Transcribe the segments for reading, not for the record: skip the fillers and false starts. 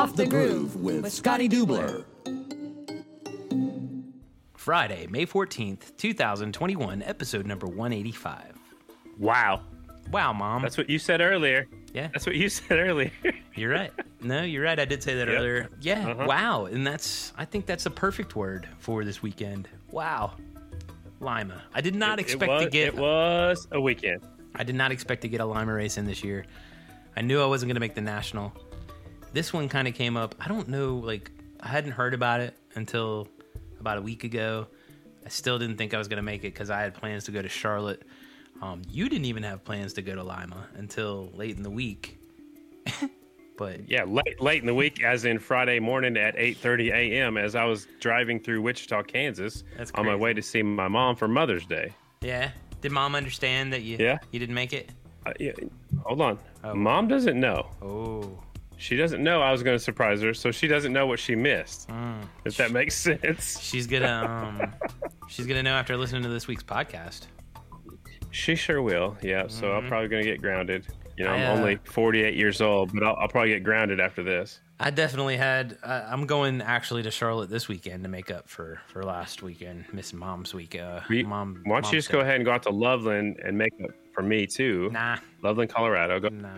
Off the Groove with Scotty Dubler. Friday, May 14th, 2021, episode number 185. Wow. Wow, Mom. That's what you said earlier. Yeah. That's what you said earlier. You're right. No, you're right. I did say that earlier. Yeah. Uh-huh. Wow. And I think that's the perfect word for this weekend. Wow. Lima. I did not It was a weekend. I did not expect to get a Lima race in this year. I knew I wasn't going to make the national. This one kind of came up. I don't know, I hadn't heard about it until about a week ago. I still didn't think I was going to make it because I had plans to go to Charlotte. You didn't even have plans to go to Lima until late in the week. But yeah, late in the week, as in Friday morning at 8:30 a.m. as I was driving through Wichita, Kansas on my way to see my mom for Mother's Day. Yeah. Did Mom understand that you didn't make it? Yeah. Hold on. Oh. Mom doesn't know. Oh. She doesn't know I was going to surprise her, so she doesn't know what she missed. Mm. If that makes sense. She's going to know after listening to this week's podcast. She sure will, yeah. So I'm probably going to get grounded. You know, I'm only 48 years old, but I'll probably get grounded after this. I definitely had... I'm going actually to Charlotte this weekend to make up for last weekend, missing Mom's week. Why don't you just go ahead and go out to Loveland and make up for me, too? Nah. Loveland, Colorado. Nah.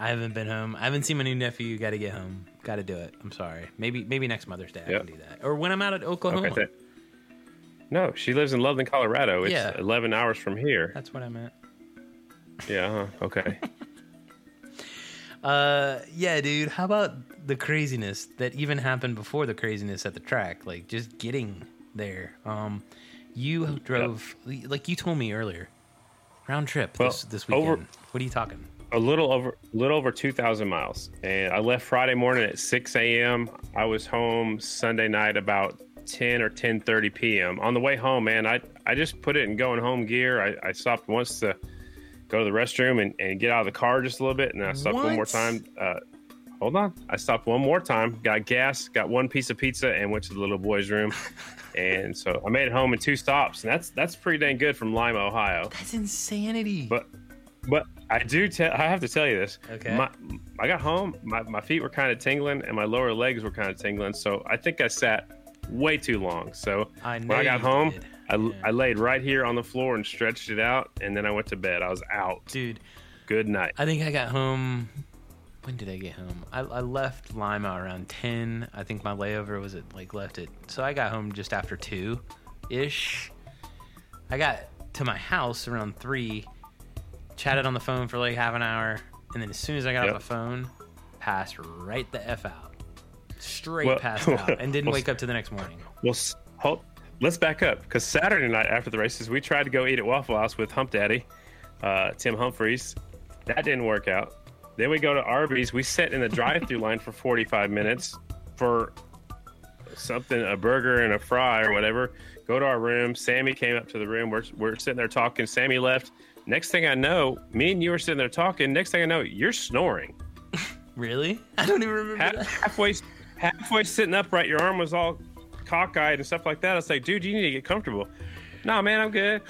I haven't been home. I haven't seen my new nephew. Got to get home. Got to do it. I'm sorry. Maybe next Mother's Day I can do that. Or when I'm out at Oklahoma. Okay, no, she lives in Loveland, Colorado. It's 11 hours from here. That's what I meant. Yeah, okay. Yeah, dude. How about the craziness that even happened before the craziness at the track? Like, just getting there. You drove, like you told me earlier, round trip this weekend. What are you talking? A little over 2,000 miles. And I left Friday morning at 6 a.m. I was home Sunday night about 10 or 10:30 p.m. On the way home, man, I just put it in going home gear. I stopped once to go to the restroom and get out of the car just a little bit, and I stopped one more time. Hold on. I stopped one more time, got gas, got one piece of pizza, and went to the little boy's room. And so I made it home in two stops, and that's pretty dang good from Lima, Ohio. That's insanity. But I have to tell you this. Okay. I got home, my feet were kind of tingling, and my lower legs were kind of tingling, so I think I sat way too long. So when I got home, I laid right here on the floor and stretched it out, and then I went to bed. I was out. Dude. Good night. I think I got home. When did I get home? I left Lima around 10. I think my layover was so I got home just after 2-ish. I got to my house around 3, chatted on the phone for half an hour, and then as soon as I got off the phone, passed right the F out. Passed out and didn't wake up to the next morning. Well, let's back up, because Saturday night after the races, we tried to go eat at Waffle House with Hump Daddy, Tim Humphreys. That didn't work out. Then we go to Arby's. We sit in the drive-through line for 45 minutes for a burger and a fry or whatever. Go to our room. Sammy came up to the room. We're sitting there talking. Sammy left. Next thing I know, me and you were sitting there talking. Next thing I know, you're snoring. Really? I don't even remember that. Halfway sitting upright, your arm was all cockeyed and stuff like that. I was like, dude, you need to get comfortable. Nah, man, I'm good.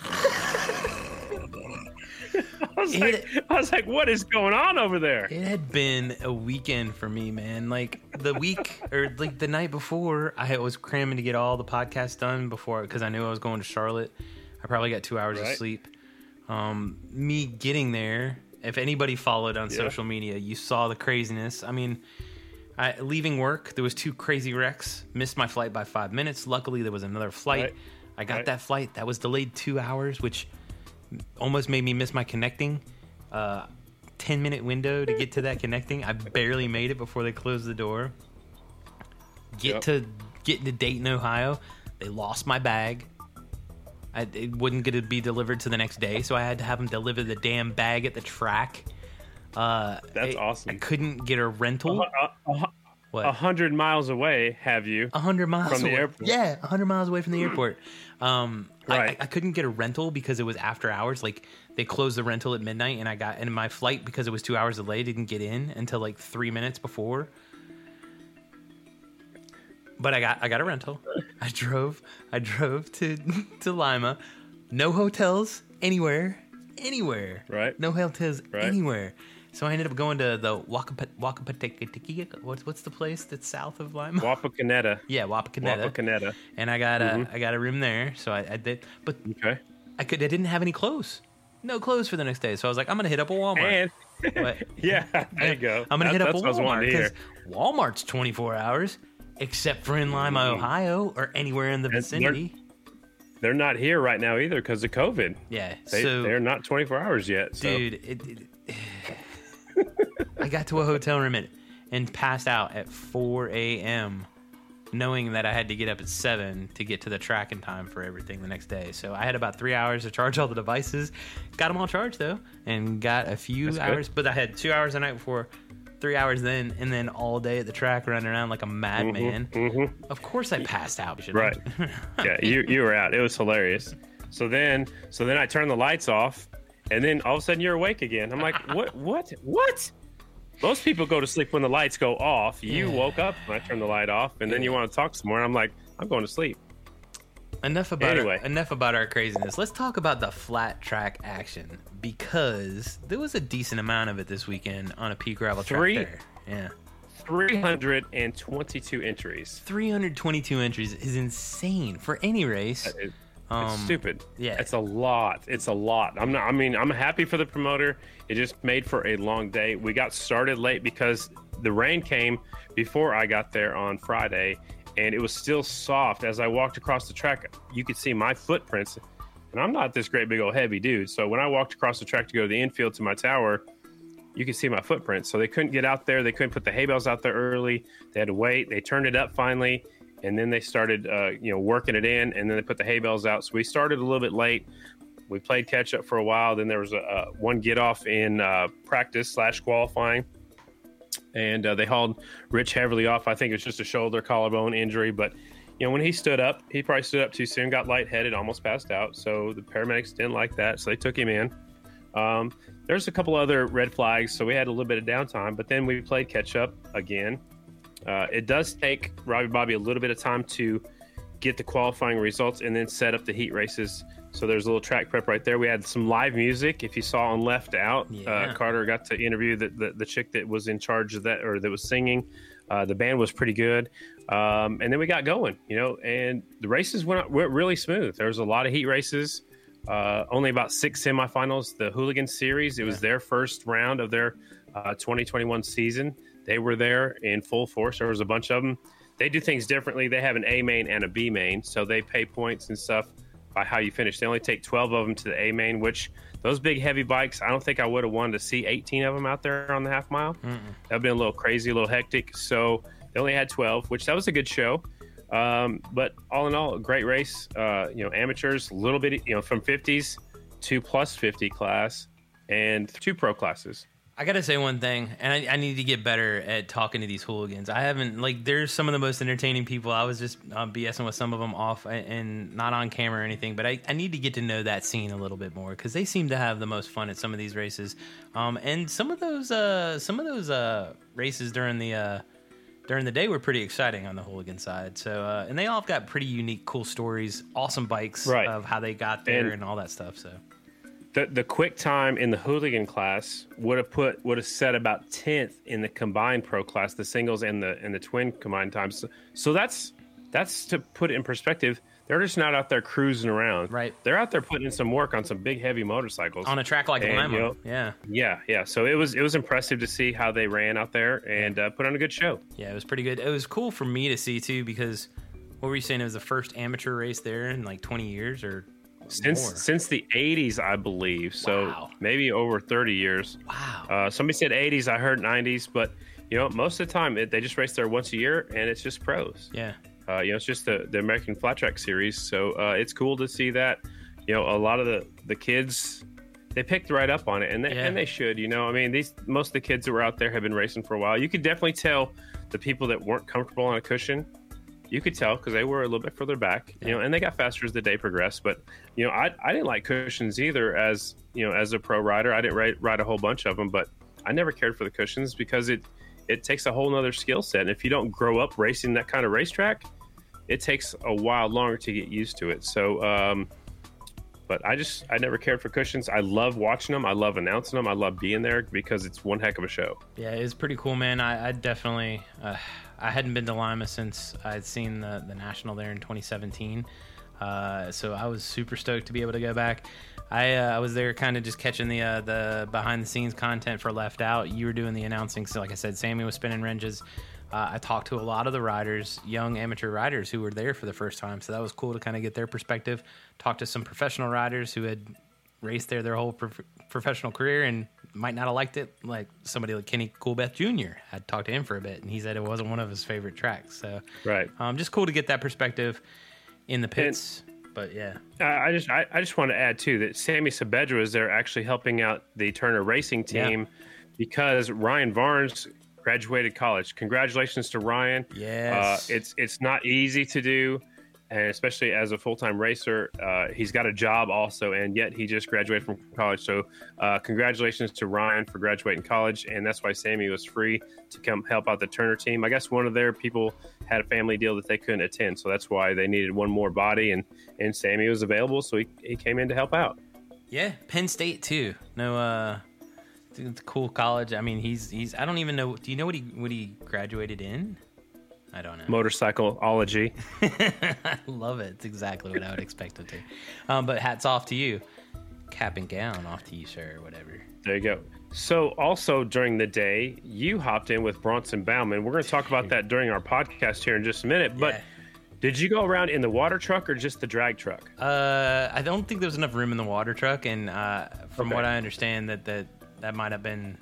I was like, what is going on over there? It had been a weekend for me, man. The week or the night before, I was cramming to get all the podcasts done before, because I knew I was going to Charlotte. I probably got 2 hours of sleep. Me getting there, if anybody followed on social media, you saw the craziness. I mean... leaving work, there was 2 crazy wrecks. Missed my flight by 5 minutes. Luckily, there was another flight. Right. I got that flight. That was delayed 2 hours, which almost made me miss my connecting. 10-minute window to get to that connecting. I barely made it before they closed the door. Get to Dayton, Ohio. They lost my bag. It wasn't going to be delivered to the next day, so I had to have them deliver the damn bag at the track. That's awesome. I couldn't get a rental. 100 miles away, have you? 100 miles from the airport. Yeah, 100 miles away from the airport. I couldn't get a rental because it was after hours. They closed the rental at midnight, and my flight, because it was 2 hours delayed, didn't get in until 3 minutes before. But I got a rental. I drove to Lima. No hotels anywhere. Right. No hotels anywhere. So I ended up going to the Wapakoneta. What's the place that's south of Lima? Wapakoneta. Yeah, Wapakoneta. And I got a room there. So I did, but okay. I didn't have any clothes. No clothes for the next day. So I was like, I'm gonna hit up a Walmart. There you go. I'm gonna hit up a Walmart because Walmart's 24 hours, except for in Lima, Ohio, or anywhere in the vicinity. They're not here right now either because of COVID. Yeah, they're not 24 hours yet. So. Dude, I got to a hotel room and passed out at 4 a.m. knowing that I had to get up at 7 to get to the track in time for everything the next day. So I had about 3 hours to charge all the devices. Got them all charged, though, and got a few hours. But I had 2 hours the night before, 3 hours then, and then all day at the track running around like a madman. Mm-hmm. Of course I passed out. Right. Yeah, you were out. It was hilarious. So then I turned the lights off, and then all of a sudden you're awake again. I'm like, what? Most people go to sleep when the lights go off. You woke up when I turned the light off, and then you want to talk some more. I'm like, I'm going to sleep. Enough about our craziness. Let's talk about the flat track action, because there was a decent amount of it this weekend on a peak gravel track there. Yeah. 322 entries. 322 entries is insane for any race. It's stupid. Yeah. It's a lot. I'm happy for the promoter. It just made for a long day. We got started late because the rain came before I got there on Friday. And it was still soft. As I walked across the track, you could see my footprints. And I'm not this great big old heavy dude. So when I walked across the track to go to the infield to my tower, you could see my footprints. So they couldn't get out there. They couldn't put the hay bales out there early. They had to wait. They turned it up finally. And then they started working it in. And then they put the hay bales out. So we started a little bit late. We played catch up for a while. Then there was one get off in practice / qualifying. And they hauled Rich Heverly off. I think it was just a shoulder collarbone injury. But, when he stood up, he probably stood up too soon, got lightheaded, almost passed out. So the paramedics didn't like that. So they took him in. There's a couple other red flags. So we had a little bit of downtime. But then we played catch up again. It does take Robbie Bobby a little bit of time to get the qualifying results and then set up the heat races. So there's a little track prep right there. We had some live music. If you saw on Left Out, Carter got to interview the chick that was in charge of that, or that was singing. The band was pretty good. And then we got going, and the races went really smooth. There was a lot of heat races, only about 6 semifinals. The Hooligan Series, it was their first round of their 2021 season. They were there in full force. There was a bunch of them. They do things differently. They have an A main and a B main, so they pay points and stuff by how you finish. They only take 12 of them to the A main, which those big heavy bikes, I don't think I would have wanted to see 18 of them out there on the half mile. That would have been a little crazy, a little hectic. So they only had 12, which that was a good show. But all in all, a great race. Amateurs, a little bit, from 50s to plus 50 class and 2 pro classes. I got to say one thing, and I need to get better at talking to these hooligans. I haven't, they're some of the most entertaining people. I was just BSing with some of them off and not on camera or anything, but I need to get to know that scene a little bit more, because they seem to have the most fun at some of these races. And some of those races during the day were pretty exciting on the hooligan side. So, and they all got pretty unique, cool stories, awesome bikes of how they got there and all that stuff, so... The quick time in the hooligan class would have set about 10th in the combined pro class, the singles and the twin combined times. So that's to put it in perspective. They're just not out there cruising around. Right. They're out there putting in some work on some big heavy motorcycles on a track like Lima. Yeah. So it was impressive to see how they ran out there and put on a good show. Yeah, it was pretty good. It was cool for me to see too, because what were you saying? It was the first amateur race there in 20 years or. Since the 80s, I believe. So maybe over 30 years. Wow. Somebody said 80s. I heard 90s. But, most of the time, they just race there once a year, and it's just pros. Yeah. It's just the American Flat Track Series. So it's cool to see that, a lot of the kids, they picked right up on it. And they should, most of the kids that were out there have been racing for a while. You could definitely tell the people that weren't comfortable on a cushion. You could tell because they were a little bit further back, and they got faster as the day progressed. But, I didn't like cushions either as, as a pro rider. I didn't ride a whole bunch of them, but I never cared for the cushions because it takes a whole nother skill set. And if you don't grow up racing that kind of racetrack, it takes a while longer to get used to it. So But I never cared for cushions. I love watching them. I love announcing them. I love being there because it's one heck of a show. Yeah, it's pretty cool, man. I definitely, I hadn't been to Lima since I'd seen the National there in 2017. So I was super stoked to be able to go back. I was there kind of just catching the behind the scenes content for Left Out. You were doing the announcing. So like I said, Sammy was spinning wrenches. I talked to a lot of the riders, young amateur riders who were there for the first time. So that was cool to kind of get their perspective. Talked to some professional riders who had raced there their whole professional career and might not have liked it. Like somebody like Kenny Coolbeth Jr. I talked to him for a bit and he said it wasn't one of his favorite tracks. So right. Just cool to get that perspective in the pits. But yeah, I just want to add too that Sammy Saavedra is there actually helping out the Turner Racing team because Ryan Varnes graduated college. Congratulations to Ryan. Yes, it's not easy to do, and especially as a full-time racer, he's got a job also, and yet he just graduated from college. So congratulations to Ryan for graduating college, and that's why Sammy was free to come help out the Turner team. I guess one of their people had a family deal that they couldn't attend, so that's why they needed one more body, and Sammy was available, so he came in to help out. Yeah, Penn State too. No, it's a cool college. I mean, he's I don't even know. Do you know what he graduated in? I don't know. Motorcycleology. I love it. It's exactly what I would expect it to. But hats off to you. Cap and gown off to you, sir, or whatever. There you go. So also during the day, you hopped in with Bronson Bauman. We're going to talk about that during our podcast here in just a minute. But did you go around in the water truck or just the drag truck? I don't think there was enough room in the water truck. And from what I understand, that might have been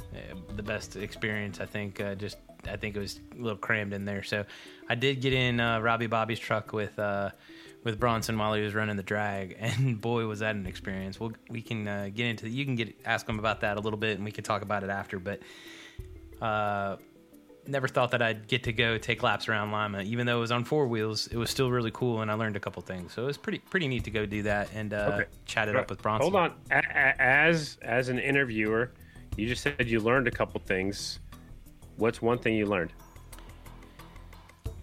the best experience, I think, I think it was a little crammed in there. So I did get in Robbie Bobby's truck with Bronson while he was running the drag, and boy, was that an experience. We can get into you can ask him about that a little bit, and we can talk about it after. But never thought that I'd get to go take laps around Lima, even though it was on four wheels. It was still really cool, and I learned a couple things. So it was pretty neat to go do that and chat it up with Bronson. Hold on, as an interviewer, you just said you learned a couple things. What's one thing you learned?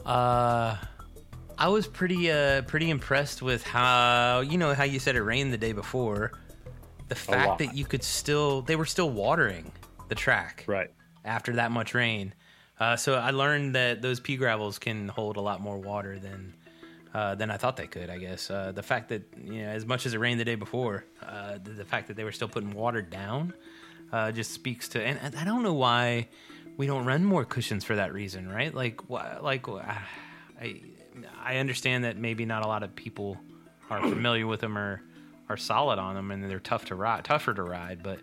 I was pretty impressed with how you said it rained the day before. The fact that they were still watering the track after that much rain. So I learned that those pea gravels can hold a lot more water than I thought they could, I guess. The fact that, as much as it rained the day before, the fact that they were still putting water down just speaks to, and I don't know why we don't run more cushions for that reason, right? I understand that maybe not a lot of people are familiar with them or are solid on them, and they're tougher to ride. But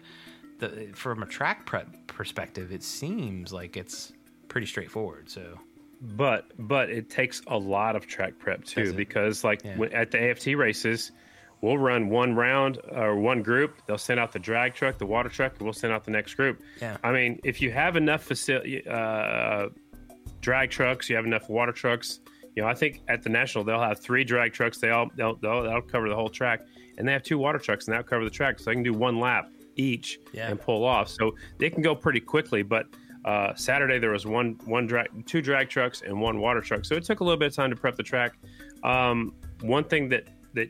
from a track prep perspective, it seems like it's pretty straightforward. So, but it takes a lot of track prep too, because at the AFT races, we'll run one round or one group. They'll send out the drag truck, the water truck, and we'll send out the next group. Yeah. I mean, if you have enough drag trucks, you have enough water trucks. I think at the National they'll have three drag trucks. That'll cover the whole track, and they have two water trucks, and that'll cover the track. So they can do one lap each and pull off. So they can go pretty quickly. But Saturday there was two drag trucks and one water truck. So it took a little bit of time to prep the track. One thing that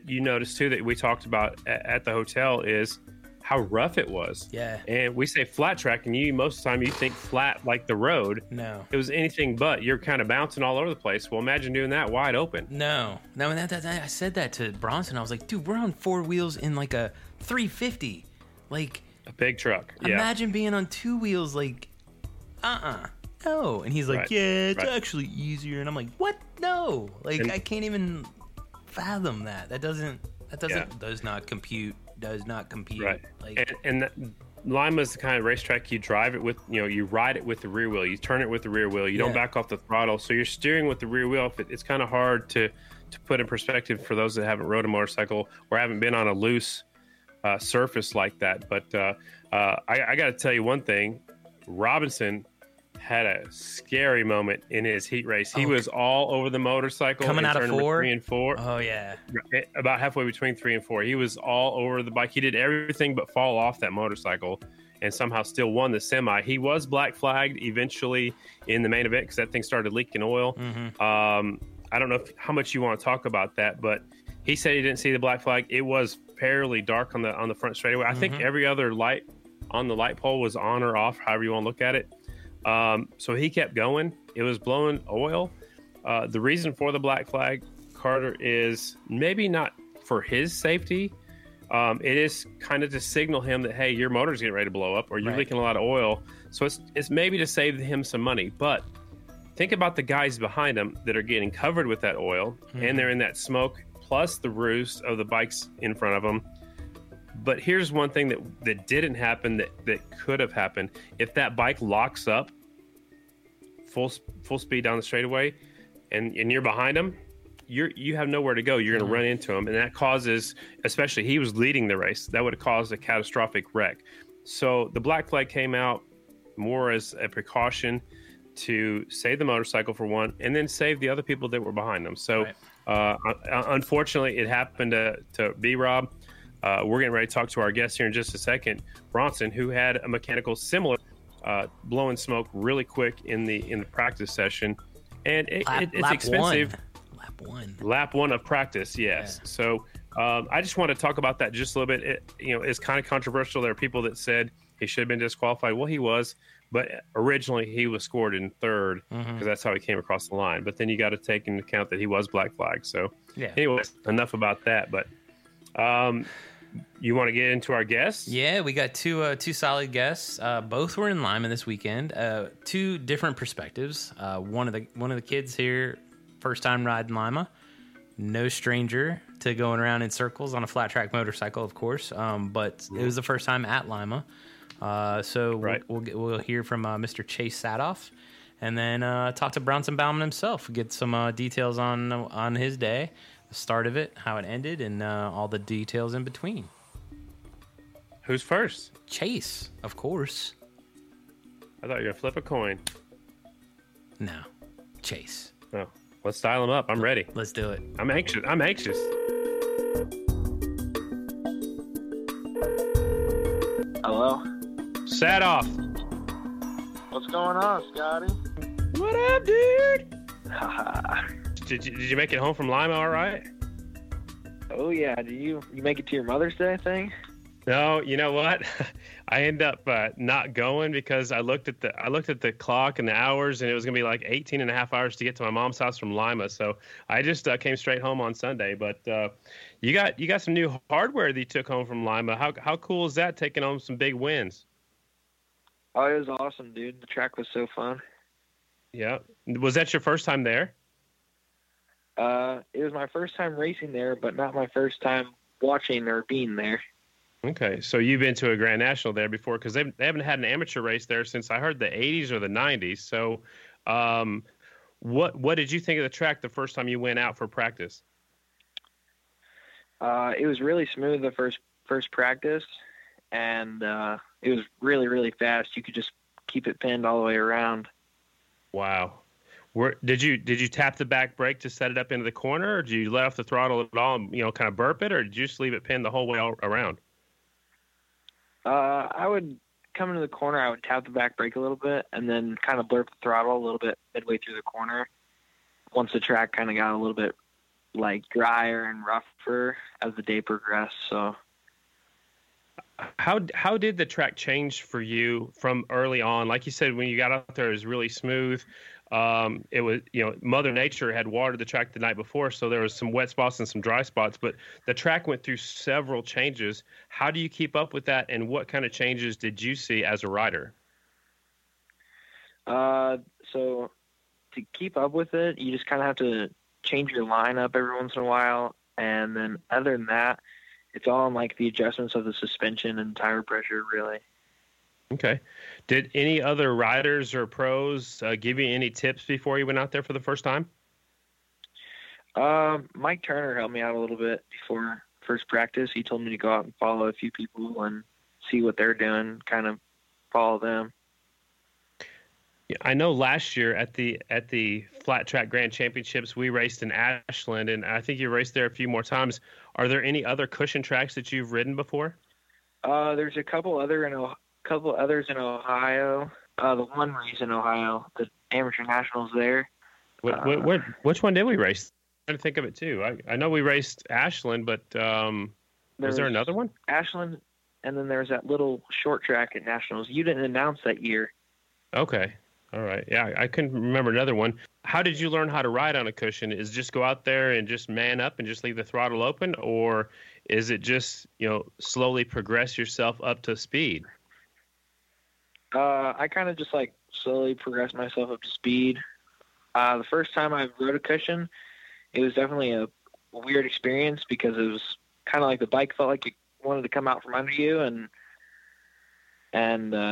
you noticed too that we talked about at the hotel is how rough it was. Yeah. And we say flat track, and most of the time you think flat like the road. No. It was anything but. You're kind of bouncing all over the place. Well, imagine doing that wide open. No. And I said that to Bronson. I was like, dude, we're on four wheels in like a 350, like a big truck. Yeah. Imagine being on two wheels, like no. And he's like, it's actually easier. And I'm like, what? No, like I can't even fathom that does not compute and Lima is the kind of racetrack you drive it with, you ride it with the rear wheel, you turn it with the rear wheel, you don't back off the throttle, so you're steering with the rear wheel. It's kind of hard to put in perspective for those that haven't rode a motorcycle or haven't been on a loose surface like that. But I gotta tell you one thing, Robinson had a scary moment in his heat race. He was all over the motorcycle coming out of 3 and 4. Oh yeah, about halfway between 3 and 4, he was all over the bike. He did everything but fall off that motorcycle, and somehow still won the semi. He was black flagged eventually in the main event because that thing started leaking oil. Mm-hmm. I don't know how much you want to talk about that, but he said he didn't see the black flag. It was fairly dark on the front straightaway. I think every other light on the light pole was on or off, however you want to look at it. So he kept going. It was blowing oil. The reason for the black flag, Carter, is maybe not for his safety. It is kind of to signal him that, hey, your motor's getting ready to blow up or you're leaking a lot of oil. So it's maybe to save him some money. But think about the guys behind him that are getting covered with that oil and they're in that smoke plus the roost of the bikes in front of them. But here's one thing that didn't happen that could have happened. If that bike locks up full speed down the straightaway and you're behind them, you have nowhere to go. You're going to run into him. And that causes, especially he was leading the race, that would have caused a catastrophic wreck. So the black flag came out more as a precaution to save the motorcycle for one, and then save the other people that were behind them. So unfortunately, it happened to B-Rob. We're getting ready to talk to our guest here in just a second, Bronson, who had a mechanical similar blowing smoke really quick in the practice session. And it's expensive. Lap one of practice, yes. Yeah. So I just want to talk about that just a little bit. It's kind of controversial. There are people that said he should have been disqualified. Well, he was, but originally he was scored in third because that's how he came across the line. But then you got to take into account that he was black flag. So anyway, enough about that. But you want to get into our guests? Yeah, we got two solid guests. Both were in Lima this weekend. Two different perspectives. One of the kids here. First time riding Lima, no stranger to going around in circles on a flat track motorcycle, of course. But it was the first time at Lima, so we'll hear from Mr. Chase Saathoff, and then talk to Bronson Bauman himself. Get some details on his day, the start of it, how it ended, and all the details in between. Who's first? Chase, of course. I thought you were gonna flip a coin. No, Chase. Oh. Let's dial them up. I'm ready. Let's do it. I'm anxious. Hello? Saathoff. What's going on, Scotty? What up, dude? Did you make it home from Lima all right? Oh, yeah. Did you make it to your Mother's Day thing? No, you know what? I end up not going because I looked at the clock and the hours, and it was going to be like 18 and a half hours to get to my mom's house from Lima. So I just came straight home on Sunday. But you got some new hardware that you took home from Lima. How cool is that, taking home some big wins? Oh, it was awesome, dude. The track was so fun. Yeah. Was that your first time there? It was my first time racing there, but not my first time watching or being there. Okay, so you've been to a Grand National there before, because they haven't had an amateur race there since I heard the 80s or the 90s. So what did you think of the track the first time you went out for practice? It was really smooth the first practice, and it was really, really fast. You could just keep it pinned all the way around. Wow. Did you tap the back brake to set it up into the corner, or did you let off the throttle at all and kind of burp it, or did you just leave it pinned the whole way around? I would come into the corner, I would tap the back brake a little bit, and then kind of blurp the throttle a little bit midway through the corner. Once the track kind of got a little bit, like, drier and rougher as the day progressed, so... How did the track change for you from early on? Like you said, when you got out there, it was really smooth. It was, Mother Nature had watered the track the night before, so there was some wet spots and some dry spots, but the track went through several changes. How do you keep up with that, and what kind of changes did you see as a rider? So to keep up with it, you just kind of have to change your lineup every once in a while. And then other than that, it's all on like the adjustments of the suspension and tire pressure, really. Okay. Did any other riders or pros give you any tips before you went out there for the first time? Mike Turner helped me out a little bit before first practice. He told me to go out and follow a few people and see what they're doing, kind of follow them. Yeah, I know last year at the Flat Track Grand Championships, we raced in Ashland, and I think you raced there a few more times. Are there any other cushion tracks that you've ridden before? There's a couple other in Ohio. Couple others in Ohio. The one race in Ohio, the Amateur Nationals there. Which one did we race? I'm trying to think of it too. I know we raced Ashland, but Is there another one? Ashland, and then there was that little short track at Nationals. You didn't announce that year. Okay. All right. Yeah, I couldn't remember another one. How did you learn how to ride on a cushion? Is just go out there and just man up and just leave the throttle open? Or is it just, you know, slowly progress yourself up to speed? I kind of just like slowly progressed myself up to speed. The first time I rode a cushion, it was definitely a weird experience because it was kind of like the bike felt like it wanted to come out from under you. And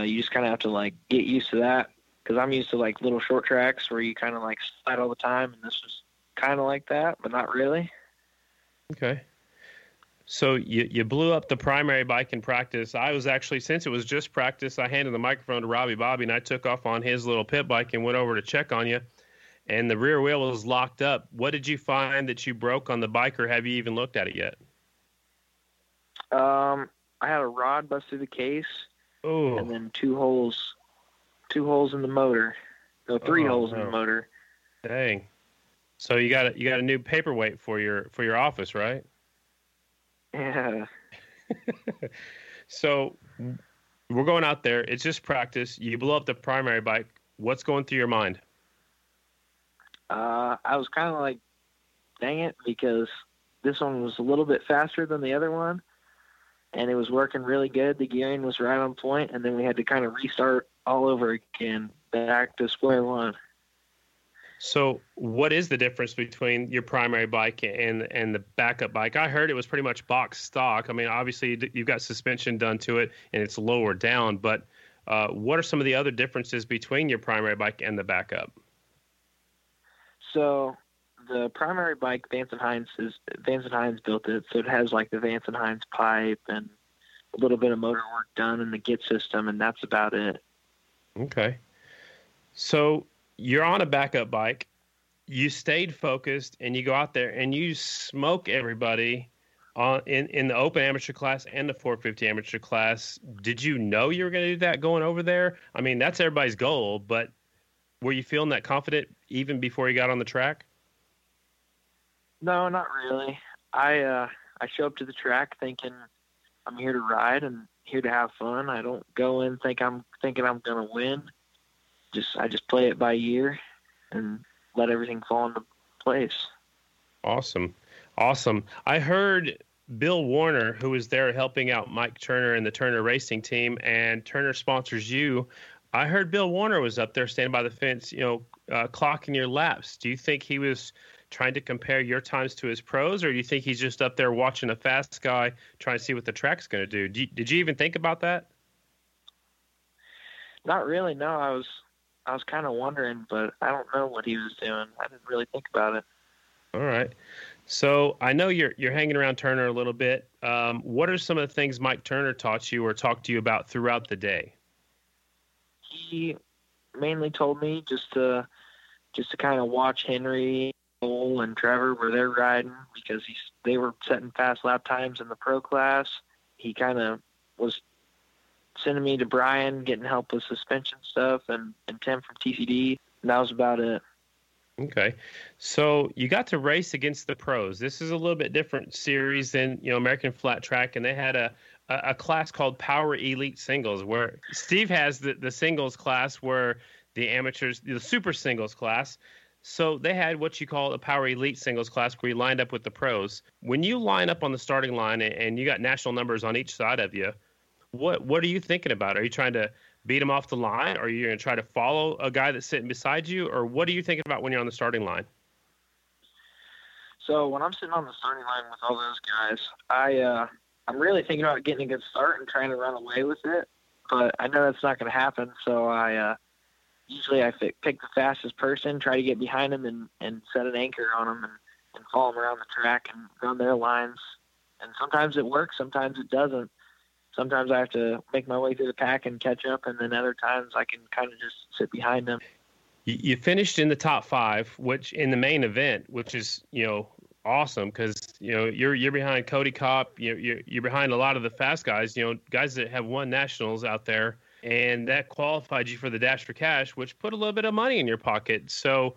you just kind of have to like get used to that. Because I'm used to, like, little short tracks where you kind of, like, slide all the time, and this was kind of like that, but not really. Okay. So you blew up the primary bike in practice. I was actually, since it was just practice, I handed the microphone to Robbie Bobby, and I took off on his little pit bike and went over to check on you, and the rear wheel was locked up. What did you find that you broke on the bike, or have you even looked at it yet? I had a rod bust through the case. Ooh. And then two holes in the motor. No, three holes in the motor. Dang. So you got a new paperweight for your office, right? Yeah. So we're going out there. It's just practice. You blow up the primary bike. What's going through your mind? I was kind of like, dang it, because this one was a little bit faster than the other one, and it was working really good. The gearing was right on point, and then we had to kind of restart all over again, back to square one. So what is the difference between your primary bike and the backup bike? I heard it was pretty much box stock. I mean, obviously you've got suspension done to it and it's lower down, but what are some of the other differences between your primary bike and the backup? So the primary bike, Vance and Hines built it, so it has like the Vance and Hines pipe and a little bit of motor work done in the Git system, and that's about it. Okay. So you're on a backup bike. You stayed focused, and you go out there, and you smoke everybody in the open amateur class and the 450 amateur class. Did you know you were going to do that going over there? I mean, that's everybody's goal, but were you feeling that confident even before you got on the track? No, not really. I show up to the track thinking I'm here to ride and here to have fun. I don't go in thinking I'm gonna win. I just play it by ear and let everything fall into place. Awesome. I heard Bill Warner, who was there helping out Mike Turner and the Turner Racing team, and Turner sponsors you. I heard Bill Warner was up there standing by the fence, you know, clocking your laps. Do you think he was trying to compare your times to his pros, or do you think he's just up there watching a fast guy trying to see what the track's going to do? Did you even think about that? Not really, no. I was kind of wondering, but I don't know what he was doing. I didn't really think about it. All right. So I know you're hanging around Turner a little bit. What are some of the things Mike Turner taught you or talked to you about throughout the day? He mainly told me just to kind of watch Henry, Cole, and Trevor where they're riding, because they were setting fast lap times in the pro class. He kind of was sending me to Brian, getting help with suspension stuff, and Tim from TCD, and that was about it. Okay. So you got to race against the pros. This is a little bit different series than, you know, American Flat Track, and they had a class called Power Elite Singles, where Steve has the singles class, where the amateurs, the super singles class. So they had what you call a Power Elite Singles class, where you lined up with the pros. When you line up on the starting line and you got national numbers on each side of you, what are you thinking about? Are you trying to beat him off the line? Or are you going to try to follow a guy that's sitting beside you? Or what are you thinking about when you're on the starting line? So when I'm sitting on the starting line with all those guys, I'm really thinking about getting a good start and trying to run away with it. But I know that's not going to happen, so I usually pick the fastest person, try to get behind him and set an anchor on him and follow him around the track and run their lines. And sometimes it works, sometimes it doesn't. Sometimes I have to make my way through the pack and catch up, and then other times I can kind of just sit behind them. You finished in the top five, which in the main event, which is, you know, awesome, because, you know, you're behind Cody Kopp, you're behind a lot of the fast guys, you know, guys that have won nationals out there. And that qualified you for the Dash for Cash, which put a little bit of money in your pocket. So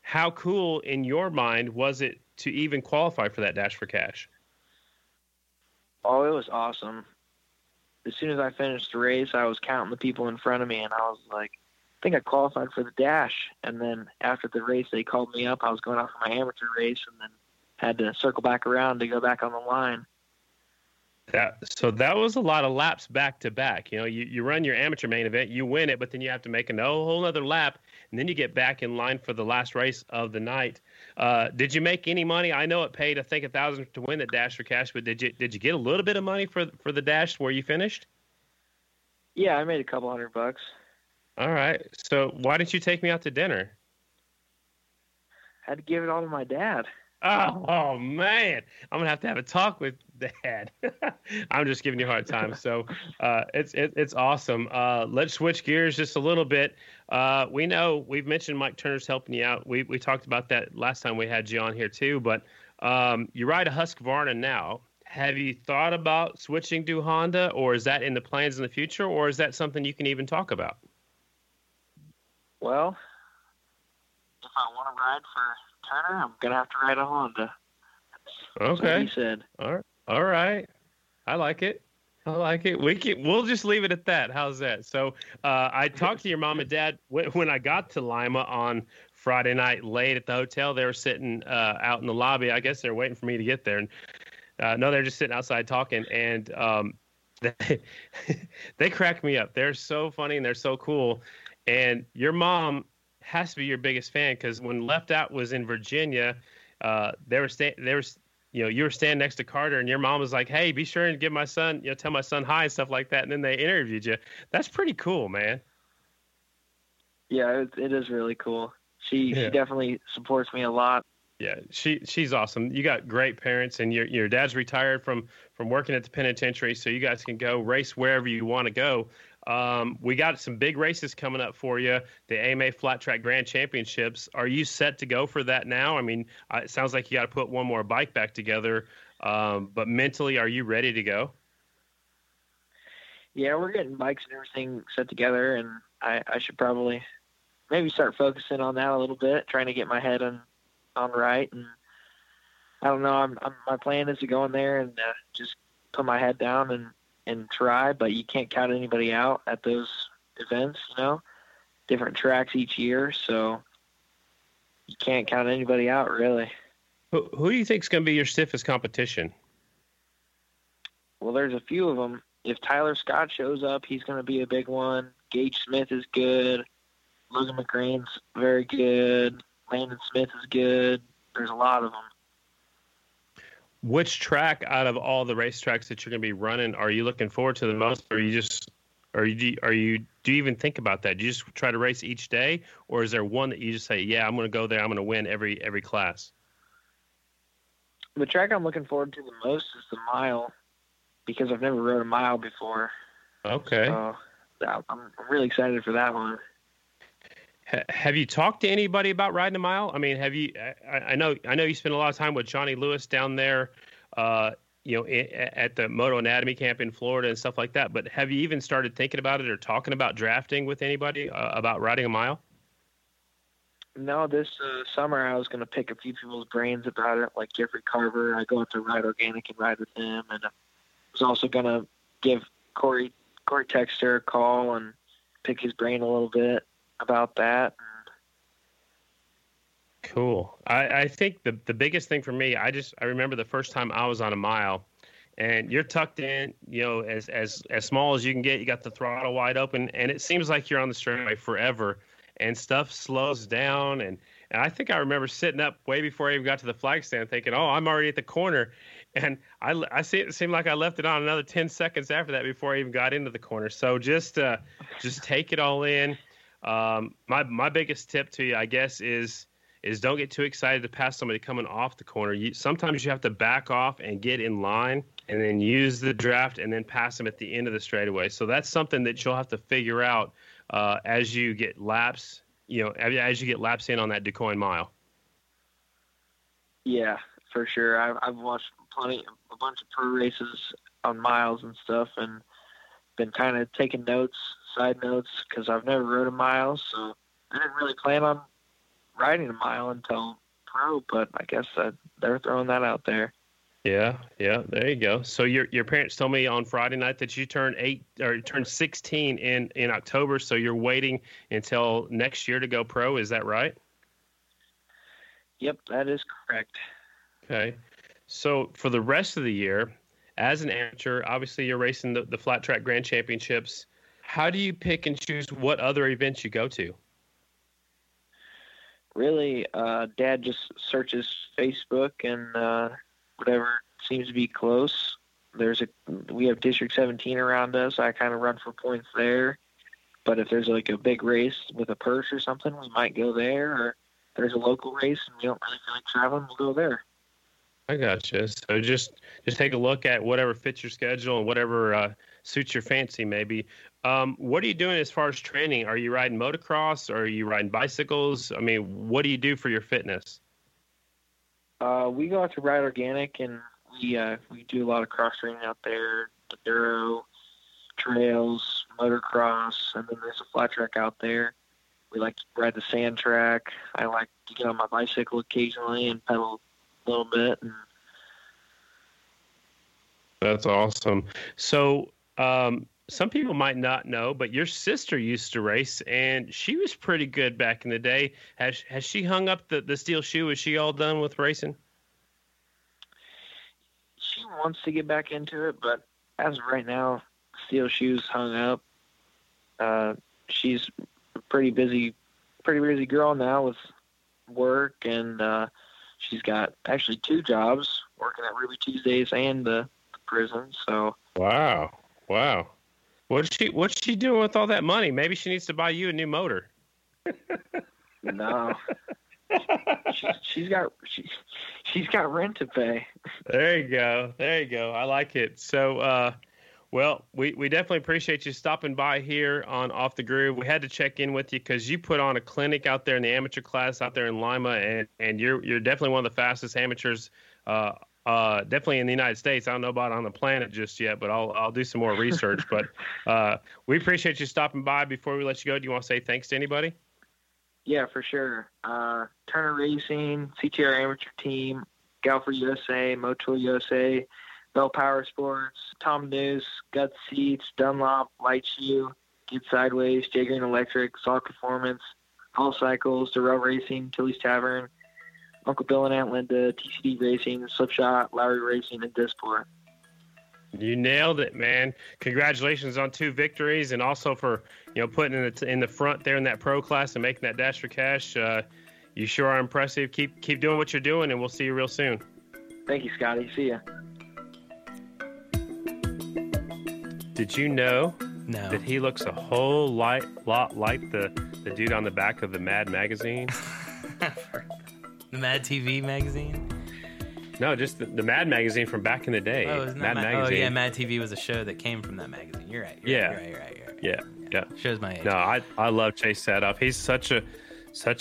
how cool in your mind was it to even qualify for that Dash for Cash? Oh, it was awesome. As soon as I finished the race, I was counting the people in front of me, and I was like, I think I qualified for the dash. And then after the race, they called me up. I was going out for my amateur race and then had to circle back around to go back on the line. So that was a lot of laps back to back. You know, you run your amateur main event, you win it, but then you have to make a whole other lap, and then you get back in line for the last race of the night. Did you make any money? I know it paid, I think, $1,000 to win the Dash for Cash, but did you get a little bit of money for the dash where you finished? Yeah, I made a couple $100. All right. So why didn't you take me out to dinner? I had to give it all to my dad. Oh, man, I'm going to have a talk with Dad. I'm just giving you a hard time. So it's awesome. Let's switch gears just a little bit. We know we've mentioned Mike Turner's helping you out. We talked about that last time we had you on here, too. But you ride a Husqvarna now. Have you thought about switching to Honda, or is that in the plans in the future, or is that something you can even talk about? Well, if I want to ride for Turner, I'm going to have to ride a Honda. Okay. He said. All right. I like it. We'll just leave it at that. How's that? So I talked to your mom and dad when I got to Lima on Friday night late at the hotel. They were sitting out in the lobby. I guess they're waiting for me to get there. And no, they're just sitting outside talking. And they crack me up. They're so funny and they're so cool. And your mom has to be your biggest fan, because when Left Out was in Virginia, you were standing next to Carter, and your mom was like, "Hey, be sure and give my son, tell my son hi," and stuff like that. And then they interviewed you. That's pretty cool, man. Yeah, it is really cool. She definitely supports me a lot. Yeah, she's awesome. You got great parents, and your dad's retired from working at the penitentiary, so you guys can go race wherever you want to go. We got some big races coming up for you, the AMA Flat Track Grand Championships. Are you set to go for that now? I mean, it sounds like you got to put one more bike back together, but mentally, are you ready to go? Yeah, we're getting bikes and everything set together, and I should probably maybe start focusing on that a little bit, trying to get my head on right. And I don't know, my plan is to go in there and just put my head down and try, but you can't count anybody out at those events, different tracks each year. So you can't count anybody out, really. Who do you think is going to be your stiffest competition? Well, there's a few of them. If Tyler Scott shows up, he's going to be a big one. Gage Smith is good. Logan McGrain's very good. Landon Smith is good. There's a lot of them. Which track out of all the racetracks that you're going to be running are you looking forward to the most? Or do you even think about that? Do you just try to race each day, or is there one that you just say, "Yeah, I'm going to go there. I'm going to win every class"? The track I'm looking forward to the most is the mile, because I've never rode a mile before. Okay, so I'm really excited for that one. Have you talked to anybody about riding a mile? I mean, have you? I know you spent a lot of time with Johnny Lewis down there, at the Moto Anatomy camp in Florida and stuff like that. But have you even started thinking about it or talking about drafting with anybody about riding a mile? No, this summer I was going to pick a few people's brains about it, like Jeffrey Carver. I go out to Ride Organic and ride with him, and I was also going to give Corey Texter a call and pick his brain a little bit about that. Cool. I think the biggest thing for me, I remember the first time I was on a mile, and you're tucked in, as small as you can get. You got the throttle wide open, and it seems like you're on the straightaway forever, and stuff slows down. And I think I remember sitting up way before I even got to the flag stand thinking, "Oh, I'm already at the corner." And I see it seemed like I left it on another 10 seconds after that before I even got into the corner. So just take it all in. My biggest tip to you, I guess, is don't get too excited to pass somebody coming off the corner. Sometimes you have to back off and get in line, and then use the draft and then pass them at the end of the straightaway. So that's something that you'll have to figure out as you get laps, in on that DuQuoin mile. Yeah, for sure. I've watched a bunch of pro races on miles and stuff, and been kind of taking side notes, because I've never rode a mile, so I didn't really plan on riding a mile until pro, but I guess they're throwing that out there. Yeah, there you go. So your parents told me on Friday night that you turned 8 or you turned 16 in October, so you're waiting until next year to go pro, is that right? Yep, that is correct. Okay. So for the rest of the year, as an amateur, obviously you're racing the flat track grand championships. How do you pick and choose what other events you go to? Really, Dad just searches Facebook and whatever seems to be close. We have District 17 around us. I kind of run for points there. But if there's like a big race with a purse or something, we might go there. Or if there's a local race and we don't really feel like traveling, we'll go there. I gotcha. So just take a look at whatever fits your schedule and whatever suits your fancy maybe. What are you doing as far as training? Are you riding motocross? Or are you riding bicycles? I mean, what do you do for your fitness? We go out to Ride Organic, and we do a lot of cross training out there, enduro, trails, motocross, and then there's a flat track out there. We like to ride the sand track. I like to get on my bicycle occasionally and pedal a little bit. That's awesome. So some people might not know, but your sister used to race, and she was pretty good back in the day. Has she hung up the steel shoe? Is she all done with racing? She wants to get back into it, but as of right now, steel shoes hung up. She's a pretty busy girl now with work, and she's got actually 2 jobs, working at Ruby Tuesdays and the prison. So wow. What's she doing with all that money? Maybe she needs to buy you a new motor. No, she's got rent to pay. There you go. I like it. So, well, we definitely appreciate you stopping by here on Off the Groove. We had to check in with you because you put on a clinic out there in the amateur class out there in Lima, and you're definitely one of the fastest amateurs. Definitely in the United States. I don't know about on the planet just yet, but I'll do some more research. But we appreciate you stopping by. Before we let you go, do you want to say thanks to anybody? Yeah, for sure. Turner Racing, CTR Amateur Team, Galford USA, Motul USA, Bell Power Sports, Tom News, Gut Seats, Dunlop, Light Shoe, Get Sideways, J Green Electric, Solid Performance, All Cycles, Darrell Racing, Tilly's Tavern, Uncle Bill and Aunt Linda, TCD Racing, Slipshot, Lowry Racing, and Disport. You nailed it, man. Congratulations on 2 victories, and also for, you know, putting in the front there in that pro class and making that Dash for Cash. You sure are impressive. Keep doing what you're doing, and we'll see you real soon. Thank you, Scotty. See ya. Did you know that he looks a whole lot like the dude on the back of the Mad Magazine? The Mad TV magazine? No, just the Mad Magazine from back in the day. Oh, isn't that Mad Magazine? Oh, yeah, Mad TV was a show that came from that magazine. You're right. You're right. Yeah. Shows my age. No, I love Chase Saathoff. He's such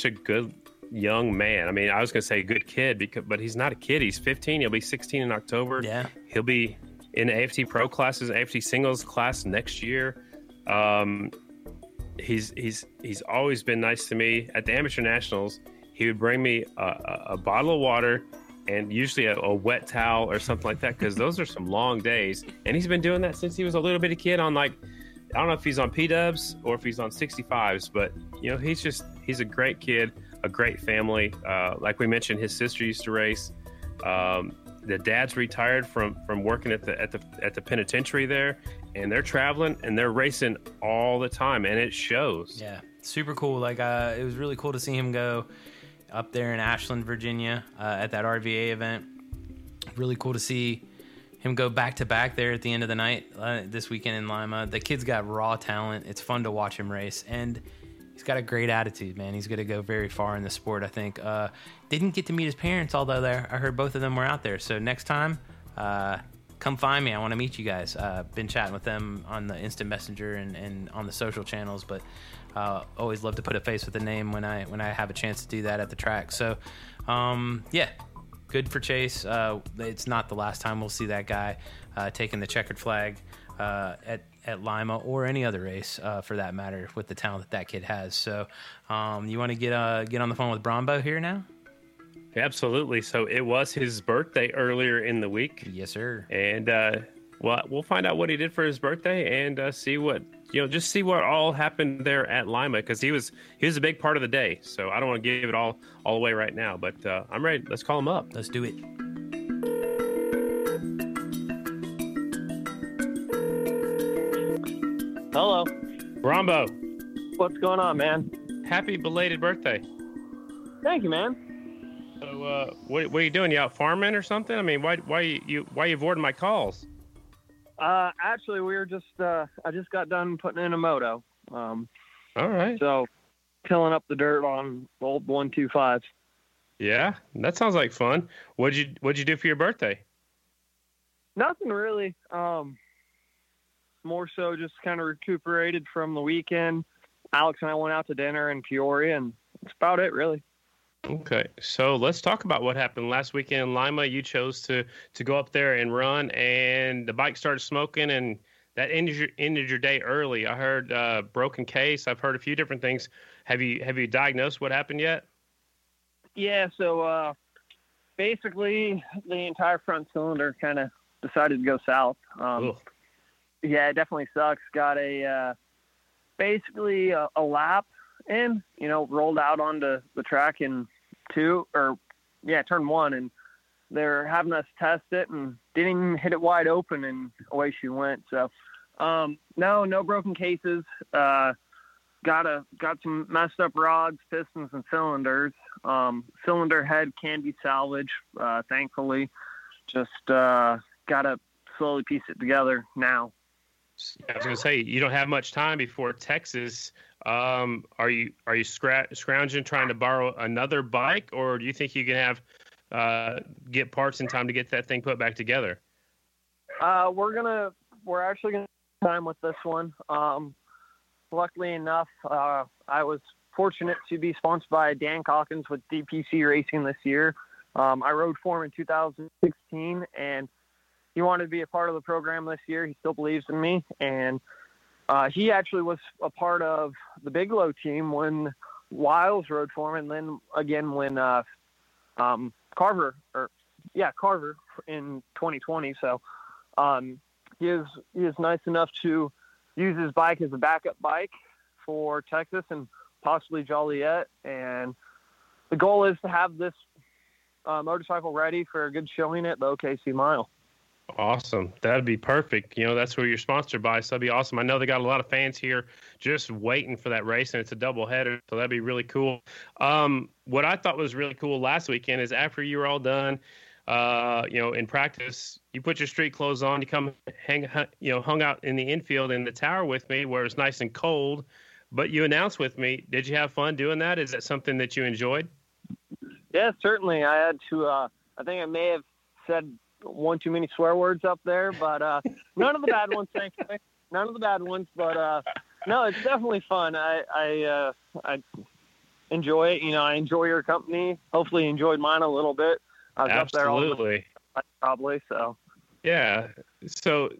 a good young man. I mean, I was going to say good kid, but he's not a kid. He's 15. He'll be 16 in October. Yeah. He'll be in AFT Pro classes, AFT Singles class next year. He's always been nice to me. At the Amateur Nationals, he would bring me a bottle of water and usually a wet towel or something like that, because those are some long days. And he's been doing that since he was a little bitty kid on, like, I don't know if he's on P-dubs or if he's on 65s, but, you know, he's a great kid, a great family. Like we mentioned, his sister used to race. The dad's retired from working at the penitentiary there, and they're traveling and they're racing all the time, and it shows. Yeah, super cool. Like, it was really cool to see him go up there in Ashland, Virginia, at that RVA event. Really cool to see him go back to back there at the end of the night this weekend in Lima. The kid's got raw talent. It's fun to watch him race, and he's got a great attitude, man. He's going to go very far in the sport, I think. Didn't get to meet his parents, although I heard both of them were out there. So next time, come find me. I want to meet you guys. Been chatting with them on the instant messenger and on the social channels, but always love to put a face with a name when I have a chance to do that at the track. So yeah, good for Chase. It's not the last time we'll see that guy taking the checkered flag at Lima or any other race for that matter, with the talent that kid has. So you want to get on the phone with Brombo here now? Absolutely. So it was his birthday earlier in the week. Yes, sir. And we'll find out what he did for his birthday and see what, just see what all happened there at Lima, because he was a big part of the day. So I don't want to give it all away right now, but I'm ready. Let's call him up. Let's do it. Hello. Rombo. What's going on, man? Happy belated birthday. Thank you, man. So, what are you doing? You out farming or something? I mean, why are you avoiding my calls? Actually, we were just I just got done putting in a moto. All right. So, tilling up the dirt on old 125. Yeah, that sounds like fun. What'd you do for your birthday? Nothing really. More so just kind of recuperated from the weekend. Alex and I went out to dinner in Peoria, and that's about it, really. Okay, so let's talk about what happened last weekend in Lima. You chose to go up there and run, and the bike started smoking, and that ended your day early. I heard broken case. I've heard a few different things. Have you diagnosed what happened yet? Yeah, so basically the entire front cylinder kind of decided to go south. Yeah, it definitely sucks. Got a basically a lap. And, rolled out onto the track in turn one, and they're having us test it and didn't even hit it wide open, and away she went. So, no broken cases. Got some messed up rods, pistons, and cylinders. Cylinder head can be salvaged, thankfully. Just gotta slowly piece it together now. I was gonna say, you don't have much time before Texas. Are you scrounging, trying to borrow another bike, or do you think you can get parts in time to get that thing put back together? We're actually gonna have time with this one. Luckily enough, I was fortunate to be sponsored by Dan Calkins with DPC Racing this year. I rode for him in 2016, and he wanted to be a part of the program this year. He still believes in me, and he actually was a part of the Bigelow team when Wiles rode for him, and then again when Carver in 2020. So he is nice enough to use his bike as a backup bike for Texas and possibly Joliet. And the goal is to have this motorcycle ready for a good showing at the OKC Mile. Awesome. That'd be perfect. That's where you're sponsored by, so that'd be awesome. I know they got a lot of fans here just waiting for that race, and it's a double header, so that'd be really cool. What I thought was really cool last weekend is after you were all done, in practice, you put your street clothes on, you come hung out in the infield in the tower with me where it's nice and cold, but you announced with me. Did you have fun doing that? Is that something that you enjoyed? Yeah, certainly. I had to, I think I may have said one too many swear words up there, but none of the bad ones, thankfully. None of the bad ones, but no, it's definitely fun. I enjoy it. I enjoy your company. Hopefully you enjoyed mine a little bit. I was up there all the time, probably, so. Yeah. So,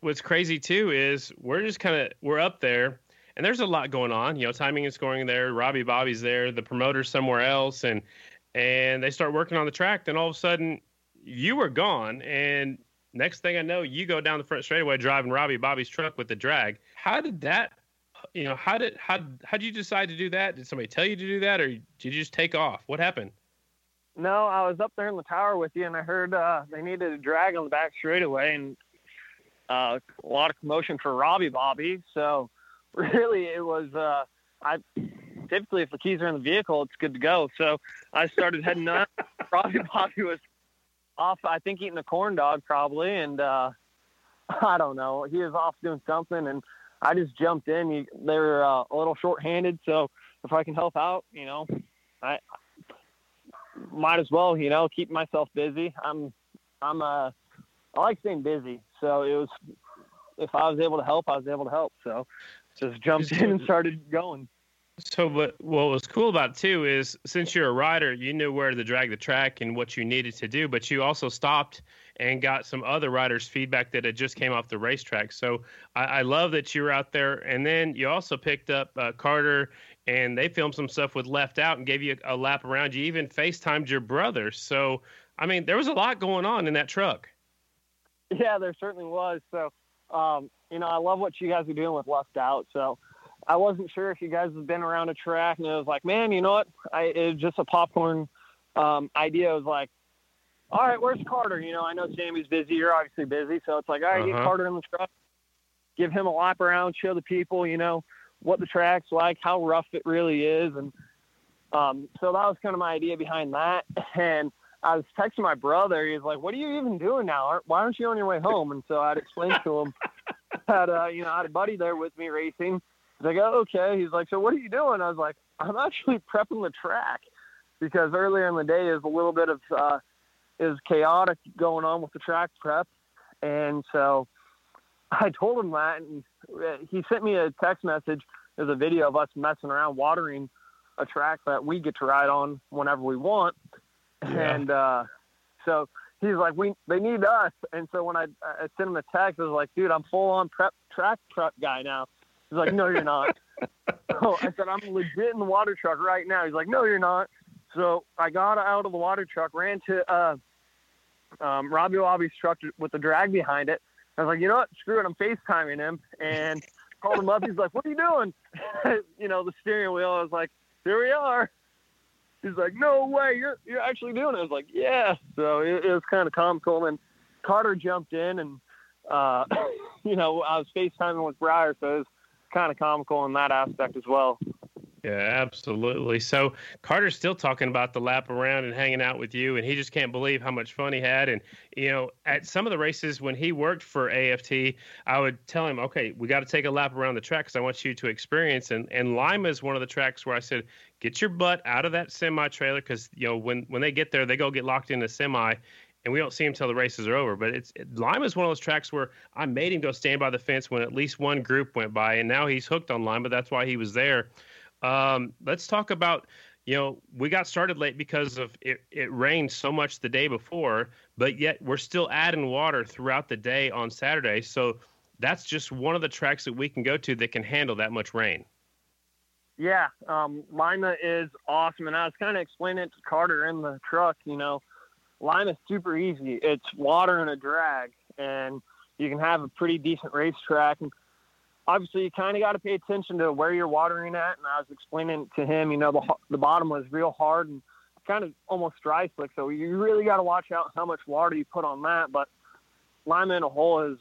what's crazy too is we're up there, and there's a lot going on. Timing and scoring there. Robbie Bobby's there. The promoter's somewhere else, and they start working on the track. Then all of a sudden, you were gone, and next thing I know, you go down the front straightaway driving Robbie Bobby's truck with the drag. How did that, how did you decide to do that? Did somebody tell you to do that, or did you just take off? What happened? No, I was up there in the tower with you, and I heard they needed a drag on the back straightaway, and a lot of commotion for Robbie Bobby. So really, it was typically if the keys are in the vehicle, it's good to go. So I started heading up. Robbie Bobby was off, I think, eating a corn dog probably, and I don't know, he was off doing something, and I just jumped in. They were a little short-handed, so if I can help out, I might as well, keep myself busy. I like staying busy, so it was, if I was able to help, so just jumped in and started going. So, but what was cool about it too is, since you're a rider, you knew where to drag the track and what you needed to do, but you also stopped and got some other riders' feedback that had just came off the racetrack. So I love that you were out there. And then you also picked up Carter, and they filmed some stuff with Left Out and gave you a lap around. You even FaceTimed your brother. So, I mean, there was a lot going on in that truck. Yeah, there certainly was. So, you know, I love what you guys are doing with Left Out. So I wasn't sure if you guys have been around a track, and it was like, man, you know what? It was just a popcorn idea. It was like, all right, where's Carter? You know, I know Sammy's busy. You're obviously busy. So it's like, all right, get Carter in the truck, give him a lap around, show the people, you know, what the track's like, how rough it really is. And so that was kind of my idea behind that. And I was texting my brother. He was like, what are you even doing now? Why aren't you on your way home? And so I'd explain to him that, you know, I had a buddy there with me racing. He's like, oh, okay. He's like, so what are you doing? I was like, I'm actually prepping the track, because earlier in the day is a little bit of is chaotic going on with the track prep. And so I told him that, and he sent me a text message. There's a video of us messing around watering a track that we get to ride on whenever we want. Yeah. And so he's like, they need us. And so when I sent him a text, I was like, dude, I'm full on track prep guy now. He's like, no, you're not. So I said, I'm legit in the water truck right now. He's like, no, you're not. So I got out of the water truck, ran to Robbie Bobby's truck with the drag behind it. I was like, you know what? Screw it. I'm FaceTiming him, and called him up. He's like, what are you doing? You know, the steering wheel. I was like, here we are. He's like, no way. You're actually doing it. I was like, yeah. So it was kind of comical. And Carter jumped in, and, you know, I was FaceTiming with Briar, so it was kind of comical in that aspect as well. Yeah, absolutely. So Carter's still talking about the lap around and hanging out with you, and he just can't believe how much fun he had. And, you know, at some of the races when he worked for AFT, I would tell him, okay, we got to take a lap around the track because I want you to experience. And Lima is one of the tracks where I said, get your butt out of that semi-trailer, because, you know, when they get there, they go get locked in a semi, and we don't see him until the races are over. But Lima is one of those tracks where I made him go stand by the fence when at least one group went by, and now he's hooked on Lima. That's why he was there. Let's talk about, you know, we got started late because of it rained so much the day before, but yet we're still adding water throughout the day on Saturday. So that's just one of the tracks that we can go to that can handle that much rain. Yeah. Lima is awesome. And I was kind of explaining it to Carter in the truck, you know, Lima's super easy. It's water and a drag, and you can have a pretty decent racetrack. And obviously, you kind of got to pay attention to where you're watering at, and I was explaining to him, you know, the bottom was real hard and kind of almost dry slick, so you really got to watch out how much water you put on that. But Lima in a hole is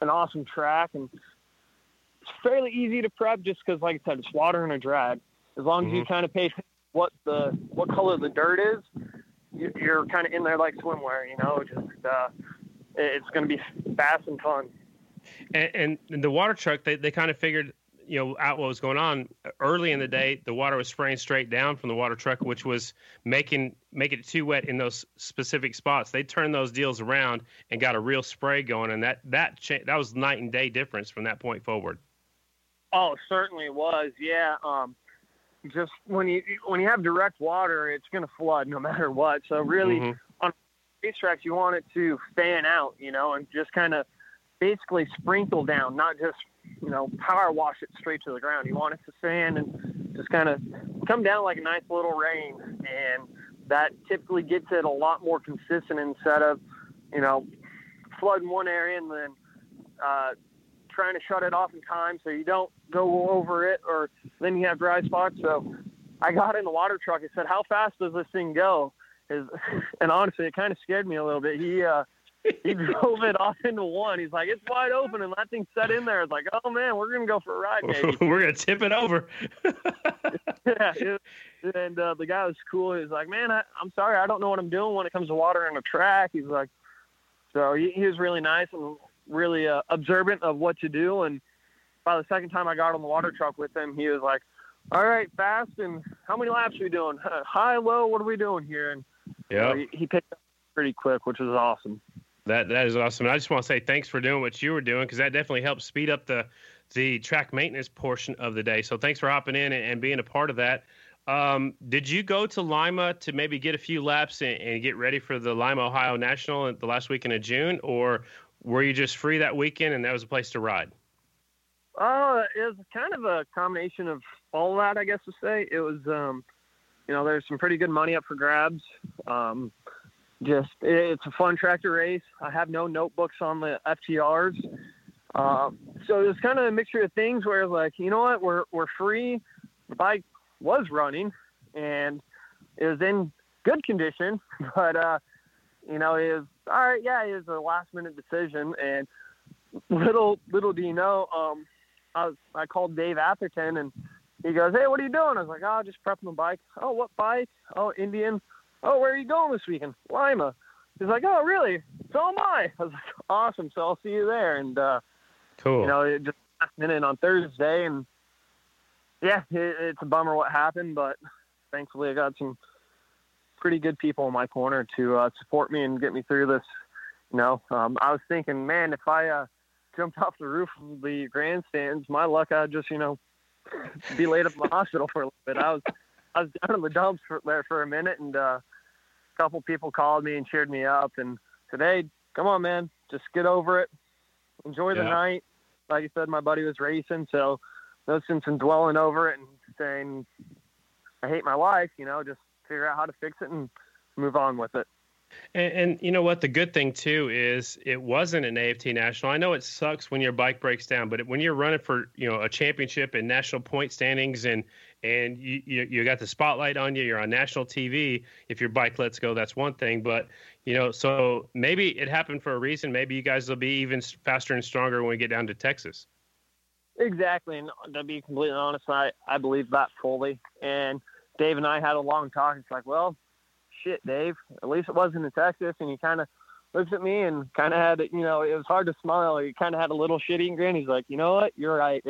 an awesome track, and it's fairly easy to prep just because, like I said, it's water and a drag. As long as you kind of pay attention to what color the dirt is, you're kind of in there like swimwear, you know, just it's going to be fast and fun. And the water truck, they kind of figured, you know, out what was going on early in the day. The water was spraying straight down from the water truck, which was making it too wet in those specific spots. They turned those deals around and got a real spray going, and that was night and day difference from that point forward. Oh, it certainly was, yeah. Just when you have direct water, it's going to flood no matter what. So really, on racetracks, you want it to fan out, you know, and just kind of basically sprinkle down, not just, you know, power wash it straight to the ground. You want it to sand and just kind of come down like a nice little rain, and that typically gets it a lot more consistent instead of, you know, flooding one area and then trying to shut it off in time so you don't go over it, or then you have dry spots. So I got in the water truck and said, how fast does this thing go? And honestly, it kind of scared me a little bit. He drove it off into one. He's like, it's wide open, and that thing set in there. It's like, oh, man, we're going to go for a ride, baby. We're going to tip it over. Yeah. And the guy was cool. He was like, man, I'm sorry. I don't know what I'm doing when it comes to water and a track. He's like, so he was really nice and really observant of what to do. And by the second time I got on the water truck with him, he was like, all right, fast, and how many laps are we doing? High, low, what are we doing here? And yeah, you know, he picked up pretty quick, which was awesome. That is awesome. And I just want to say thanks for doing what you were doing, because that definitely helped speed up the track maintenance portion of the day. So thanks for hopping in and being a part of that. Did you go to Lima to maybe get a few laps and get ready for the Lima, Ohio National at the last weekend of June, or were you just free that weekend and that was a place to ride? It was kind of a combination of all that, I guess to say. It was, you know, there's some pretty good money up for grabs. It's a fun tractor race. I have no notebooks on the FTRs. So it was kind of a mixture of things where, like, you know what, we're free. The bike was running and it was in good condition, but, you know, it was, all right, yeah, it was a last-minute decision. And little do you know, I called Dave Atherton, and he goes, "Hey, what are you doing?" I was like, "Oh, just prepping the bike." "Oh, what bike?" "Oh, Indian." "Oh, where are you going this weekend?" "Lima." He's like, "Oh, really? So am I." I was like, "Awesome, so I'll see you there." And, cool. You know, it just last minute on Thursday, and, yeah, it's a bummer what happened, but thankfully I got some pretty good people in my corner to support me and get me through this. You know, I was thinking, man, if I jumped off the roof of the grandstands, my luck, I'd just, you know, be laid up in the hospital for a little bit. I was down in the dumps for a minute, and a couple people called me and cheered me up and said, "Hey, come on, man, just get over it. Enjoy the night." Like I said, my buddy was racing, so no sense in dwelling over it and saying, "I hate my life," you know, just figure out how to fix it and move on with it. And you know what? The good thing, too, is it wasn't an AFT National. I know it sucks when your bike breaks down, but when you're running for, you know, a championship and national point standings and you got the spotlight on you, you're on national TV, if your bike lets go, that's one thing. But, you know, so maybe it happened for a reason. Maybe you guys will be even faster and stronger when we get down to Texas. Exactly. And to be completely honest, I believe that fully. And Dave and I had a long talk. It's like, well, shit, Dave, at least it wasn't in Texas. And he kind of looks at me and kind of had, you know, it was hard to smile. He kind of had a little shitty grin. He's like, "You know what? You're right."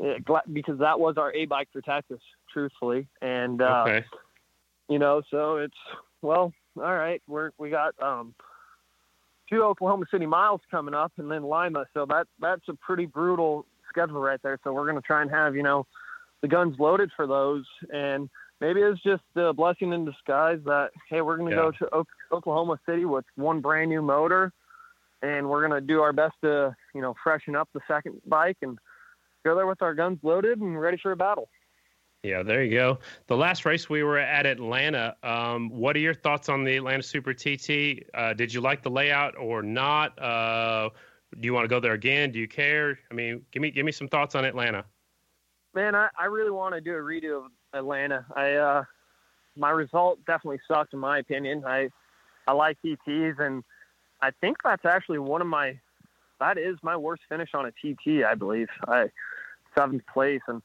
Because that was our A bike for Texas, truthfully. And, okay. You know, so it's, well, all right. We got, 2 Oklahoma City miles coming up and then Lima. So that's a pretty brutal schedule right there. So we're going to try and have, you know, the guns loaded for those. And maybe it's just a blessing in disguise that, hey, we're going to go to Oklahoma City with one brand new motor, and we're going to do our best to, you know, freshen up the second bike and go there with our guns loaded and ready for a battle. Yeah, there you go. The last race we were at Atlanta. What are your thoughts on the Atlanta Super TT? Did you like the layout or not? Do you want to go there again? Do you care? I mean, give me some thoughts on Atlanta. Man, I really want to do a redo of Atlanta. My result definitely sucked in my opinion. I like TTs, and I think that's actually that is my worst finish on a TT, I believe. 7th place, and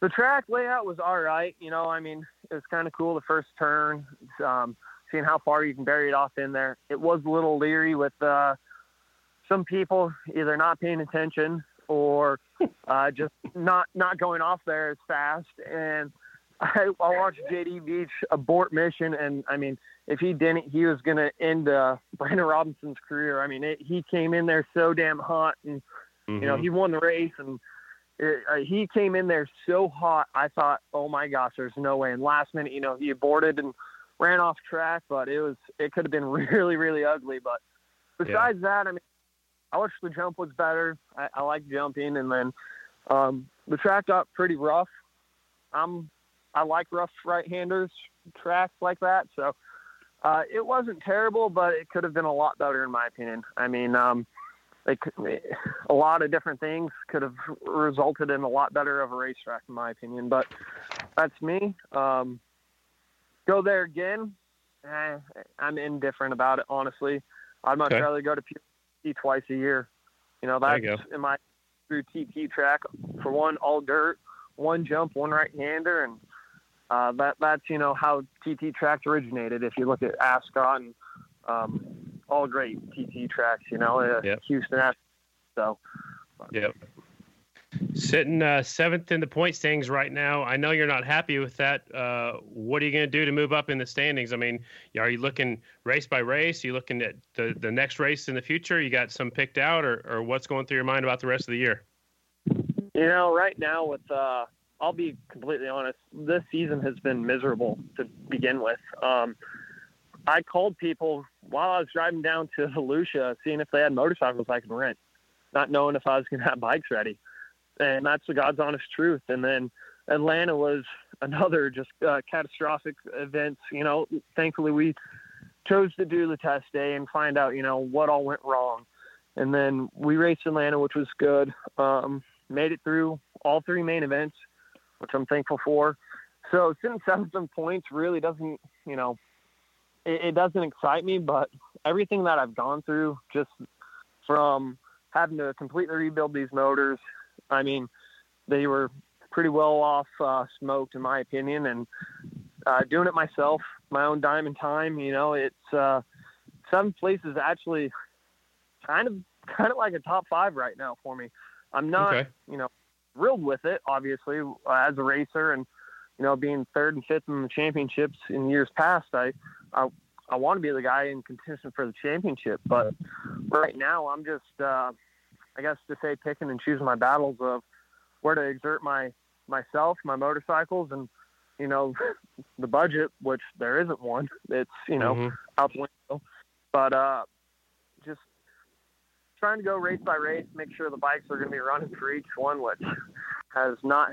the track layout was all right. You know, I mean, it was kind of cool the first turn, seeing how far you can bury it off in there. It was a little leery with some people either not paying attention or just not going off there as fast. And I watched J.D. Beach abort mission, and, I mean, if he didn't, he was going to end Brandon Robinson's career. I mean, he came in there so damn hot, and, you know, he won the race, and he came in there so hot, I thought, oh, my gosh, there's no way. And last minute, you know, he aborted and ran off track, but it could have been really, really ugly. But besides that, I mean, I wish the jump was better. I like jumping. And then the track got pretty rough. I like rough right-handers, tracks like that. So it wasn't terrible, but it could have been a lot better in my opinion. I mean, a lot of different things could have resulted in a lot better of a racetrack, in my opinion. But that's me. Go there again. I'm indifferent about it, honestly. I'd much rather go to PTT twice a year. You know, that's in my through TT track. For one, all dirt, one jump, one right-hander, and that's you know how TT tracks originated. If you look at Ascot and all great TT tracks, you know, Houston. So, sitting 7th in the point standings right now. I know you're not happy with that. What are you going to do to move up in the standings? I mean, are you looking race by race? Are you looking at the next race in the future? You got some picked out, or what's going through your mind about the rest of the year? You know, right now with I'll be completely honest. This season has been miserable to begin with. I called people while I was driving down to Volusia, seeing if they had motorcycles I could rent, not knowing if I was going to have bikes ready. And that's the God's honest truth. And then Atlanta was another just catastrophic event. You know, thankfully we chose to do the test day and find out, you know, what all went wrong. And then we raced Atlanta, which was good. Made it through all three main events, which I'm thankful for. So sitting 7 points really doesn't, you know, it doesn't excite me, but everything that I've gone through, just from having to completely rebuild these motors, I mean, they were pretty well off smoked in my opinion, and doing it myself, my own dime and time, you know, it's some places actually kind of like a top five right now for me. I'm not, you know, thrilled with it, obviously, as a racer, and, you know, being third and fifth in the championships in years past, I want to be the guy in contention for the championship. But right now I'm just, I guess to say, picking and choosing my battles of where to exert myself, my motorcycles, and, you know, the budget, which there isn't one. It's, you know, out the window. But just trying to go race by race, make sure the bikes are going to be running for each one, which has not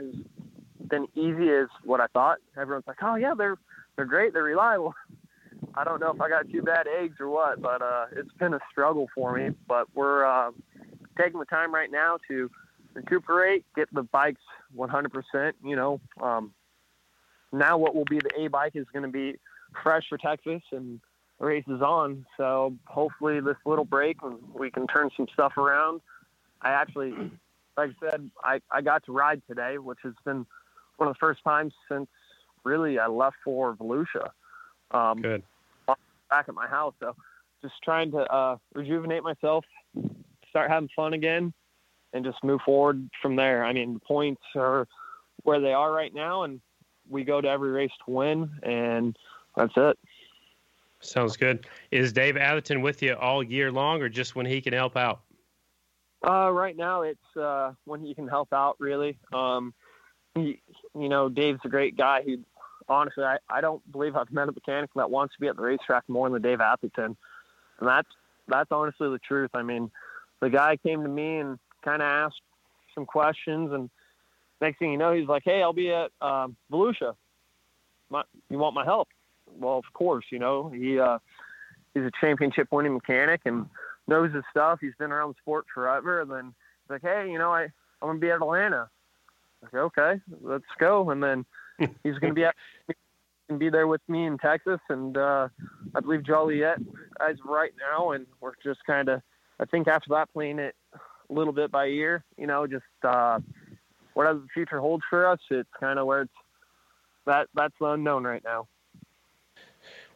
been easy as what I thought. Everyone's like, oh, yeah, they're great, they're reliable. I don't know if I got two bad eggs or what, but it's been a struggle for me. But we're taking the time right now to recuperate, get the bikes 100%. You know, now what will be the A bike is going to be fresh for Texas, and the race is on. So hopefully this little break, we can turn some stuff around. I actually, like I said, I got to ride today, which has been one of the first times since really I left for Volusia. Good. Back at my house, so just trying to rejuvenate myself, start having fun again, and just move forward from there. I mean, the points are where they are right now, and we go to every race to win, and that's it. Sounds good. Is Dave Atherton with you all year long, or just when he can help out? Right now, it's when he can help out, really. You know, Dave's a great guy. He honestly, I don't believe I've met a mechanic that wants to be at the racetrack more than Dave Atherton. And that's honestly the truth. I mean, the guy came to me and kind of asked some questions, and next thing you know, he's like, hey, I'll be at Volusia. You want my help? Well, of course, you know, he's a championship winning mechanic and knows his stuff. He's been around the sport forever. And then he's like, hey, you know, I'm going to be at Atlanta. I said, okay, let's go. And then he's going to be there with me in Texas, and I believe Joliet as right now, and we're just kind of, I think after that, playing it a little bit by ear, you know, just whatever the future holds for us. It's kind of where it's that's the unknown right now.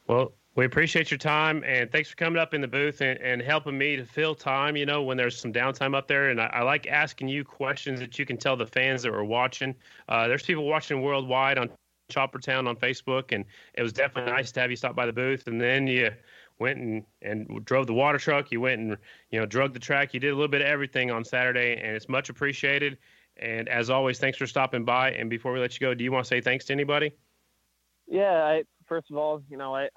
Well, we appreciate your time, and thanks for coming up in the booth and helping me to fill time, you know, when there's some downtime up there. And I like asking you questions that you can tell the fans that are watching. There's people watching worldwide on Chopper Town on Facebook, and it was definitely nice to have you stop by the booth. And then you went and drove the water truck. You went and, you know, drug the track. You did a little bit of everything on Saturday, and it's much appreciated. And as always, thanks for stopping by. And before we let you go, do you want to say thanks to anybody? Yeah, first of all, you know, I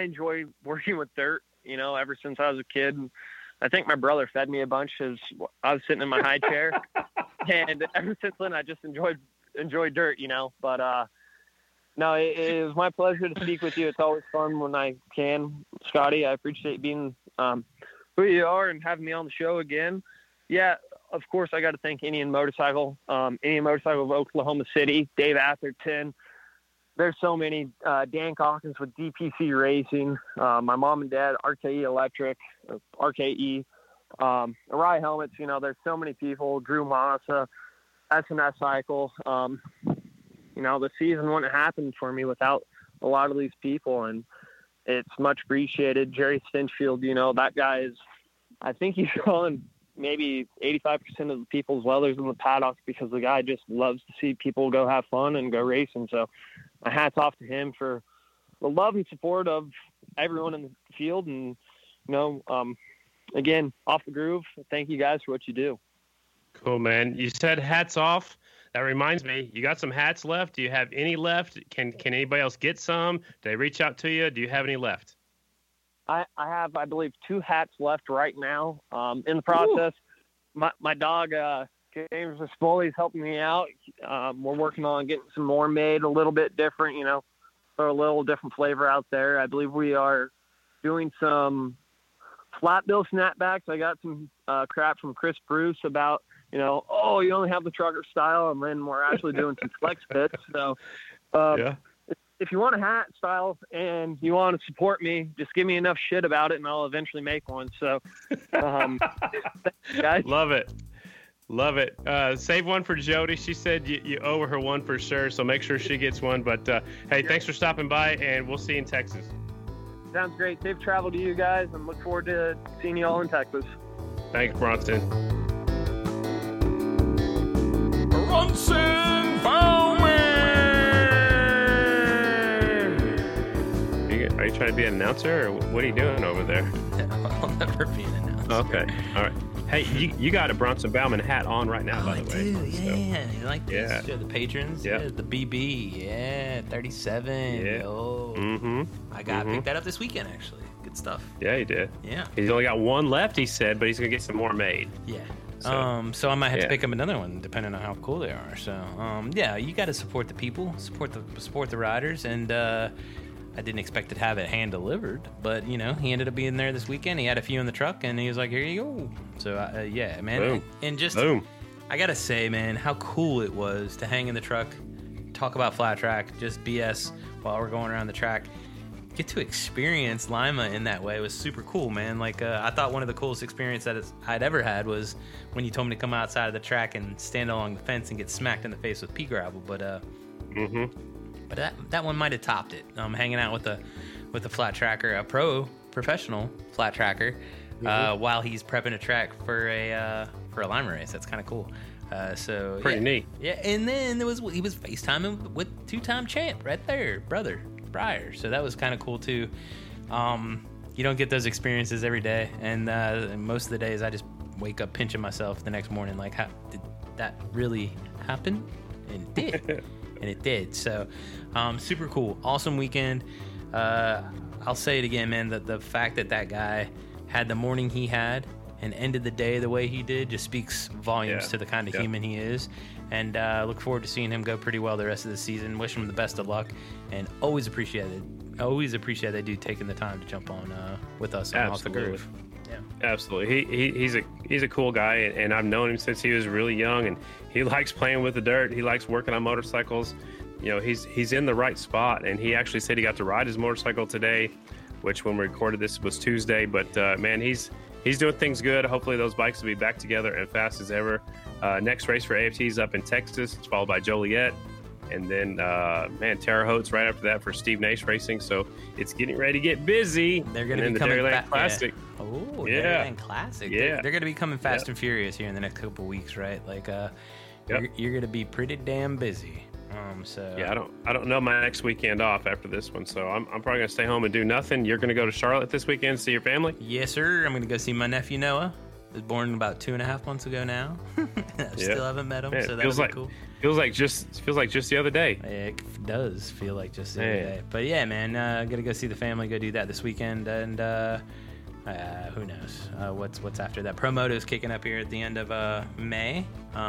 enjoy working with dirt, you know, ever since I was a kid. And I think my brother fed me a bunch as I was sitting in my high chair, and ever since then I just enjoy dirt, you know. But no, it was my pleasure to speak with you. It's always fun when I can, Scotty. I appreciate being who you are and having me on the show again. Yeah, of course I got to thank Indian Motorcycle of Oklahoma City, Dave Atherton. There's so many, Dan Calkins with DPC Racing, my mom and dad, RKE Electric, RKE, Arai Helmets, you know, there's so many people, Drew Massa, S&S Cycle, you know, the season wouldn't happen for me without a lot of these people, and it's much appreciated. Jerry Stinchfield, you know, that guy is, I think he's calling maybe 85% of the people's welders in the paddocks because the guy just loves to see people go have fun and go racing, so my hat's off to him for the love and support of everyone in the field. And, you know, again, off the groove, thank you guys for what you do. Cool, man. You said hats off. That reminds me, you got some hats left? Do you have any left? Can anybody else get some? Did they reach out to you? Do you have any left? I have, I believe, 2 hats left right now. In the process, my dog, James Rispoli, is helping me out. We're working on getting some more made, a little bit different, you know, for a little different flavor out there. I believe we are doing some flat bill snapbacks. I got some crap from Chris Bruce about, you know, oh, you only have the trucker style, and then we're actually doing some flex pits. So yeah. If you want a hat style and you want to support me, just give me enough shit about it, and I'll eventually make one. So guys. Love it. Save one for Jody. She said you owe her one for sure, so make sure she gets one. But, hey, thanks for stopping by, and we'll see you in Texas. Sounds great. Safe travel to you guys, and look forward to seeing you all in Texas. Thanks, Bronson Bauman! Are you trying to be an announcer, or what are you doing over there? I'll never be an announcer. Okay. All right. Hey, you got a Bronson Bauman hat on right now, by the way. I do, so, yeah. You like this? Yeah. The patrons? Yep. Yeah. The BB, yeah. 37. Yeah. Yo. Mm-hmm. I got picked that up this weekend, actually. Good stuff. Yeah, he did. Yeah. He's only got one left, he said, but he's going to get some more made. Yeah. So, I might have to pick up another one, depending on how cool they are. So, yeah, you got to support the people, support the riders, and I didn't expect to have it hand-delivered, but, you know, he ended up being there this weekend. He had a few in the truck, and he was like, here you go. So, yeah, man. Boom. And just, boom. I got to say, man, how cool it was to hang in the truck, talk about flat track, just BS while we're going around the track. Get to experience Lima in that way. It was super cool, man. Like, I thought one of the coolest experiences that I'd ever had was when you told me to come outside of the track and stand along the fence and get smacked in the face with pea gravel, but But that one might have topped it. Hanging out with a flat tracker, a professional flat tracker, while he's prepping a track for a Lima race. That's kind of cool. So pretty neat. Yeah, and then he was FaceTiming with two-time champ right there, brother Briar. So that was kind of cool too. You don't get those experiences every day, and most of the days I just wake up pinching myself the next morning, like, how did that really happen? And it did. And it did. So, super cool. Awesome weekend. I'll say it again, man, that the fact that guy had the morning he had and ended the day the way he did just speaks volumes to the kind of human he is. And look forward to seeing him go pretty well the rest of the season. Wish him the best of luck. And always appreciate it. Always appreciate that dude taking the time to jump on with us on Off the Groove. Yeah. Absolutely. He's a cool guy, and I've known him since he was really young, and he likes playing with the dirt. He likes working on motorcycles. You know, he's in the right spot, and he actually said he got to ride his motorcycle today, which when we recorded this was Tuesday, but man, he's doing things good. Hopefully those bikes will be back together and fast as ever. Next race for AFT is up in Texas. It's followed by Joliet, and then Terre Haute's right after that for Steve Nash Racing. So it's getting ready to get busy. They're going to be coming back. Classic. Yeah. Oh, yeah. Dairyland Classic. Yeah. They're going to be coming fast and furious here in the next couple of weeks, right? Like, you're going to be pretty damn busy. So yeah, I don't know my next weekend off after this one, so I'm probably going to stay home and do nothing. You're going to go to Charlotte this weekend, see your family? Yes, sir. I'm going to go see my nephew Noah. He was born about 2.5 months ago now. I still haven't met him, man, so that was cool. Feels like just the other day. It does feel like just the other day. But yeah, man, I'm gonna go see the family. Go do that this weekend, and who knows what's after that. Promoto's kicking up here at the end of May,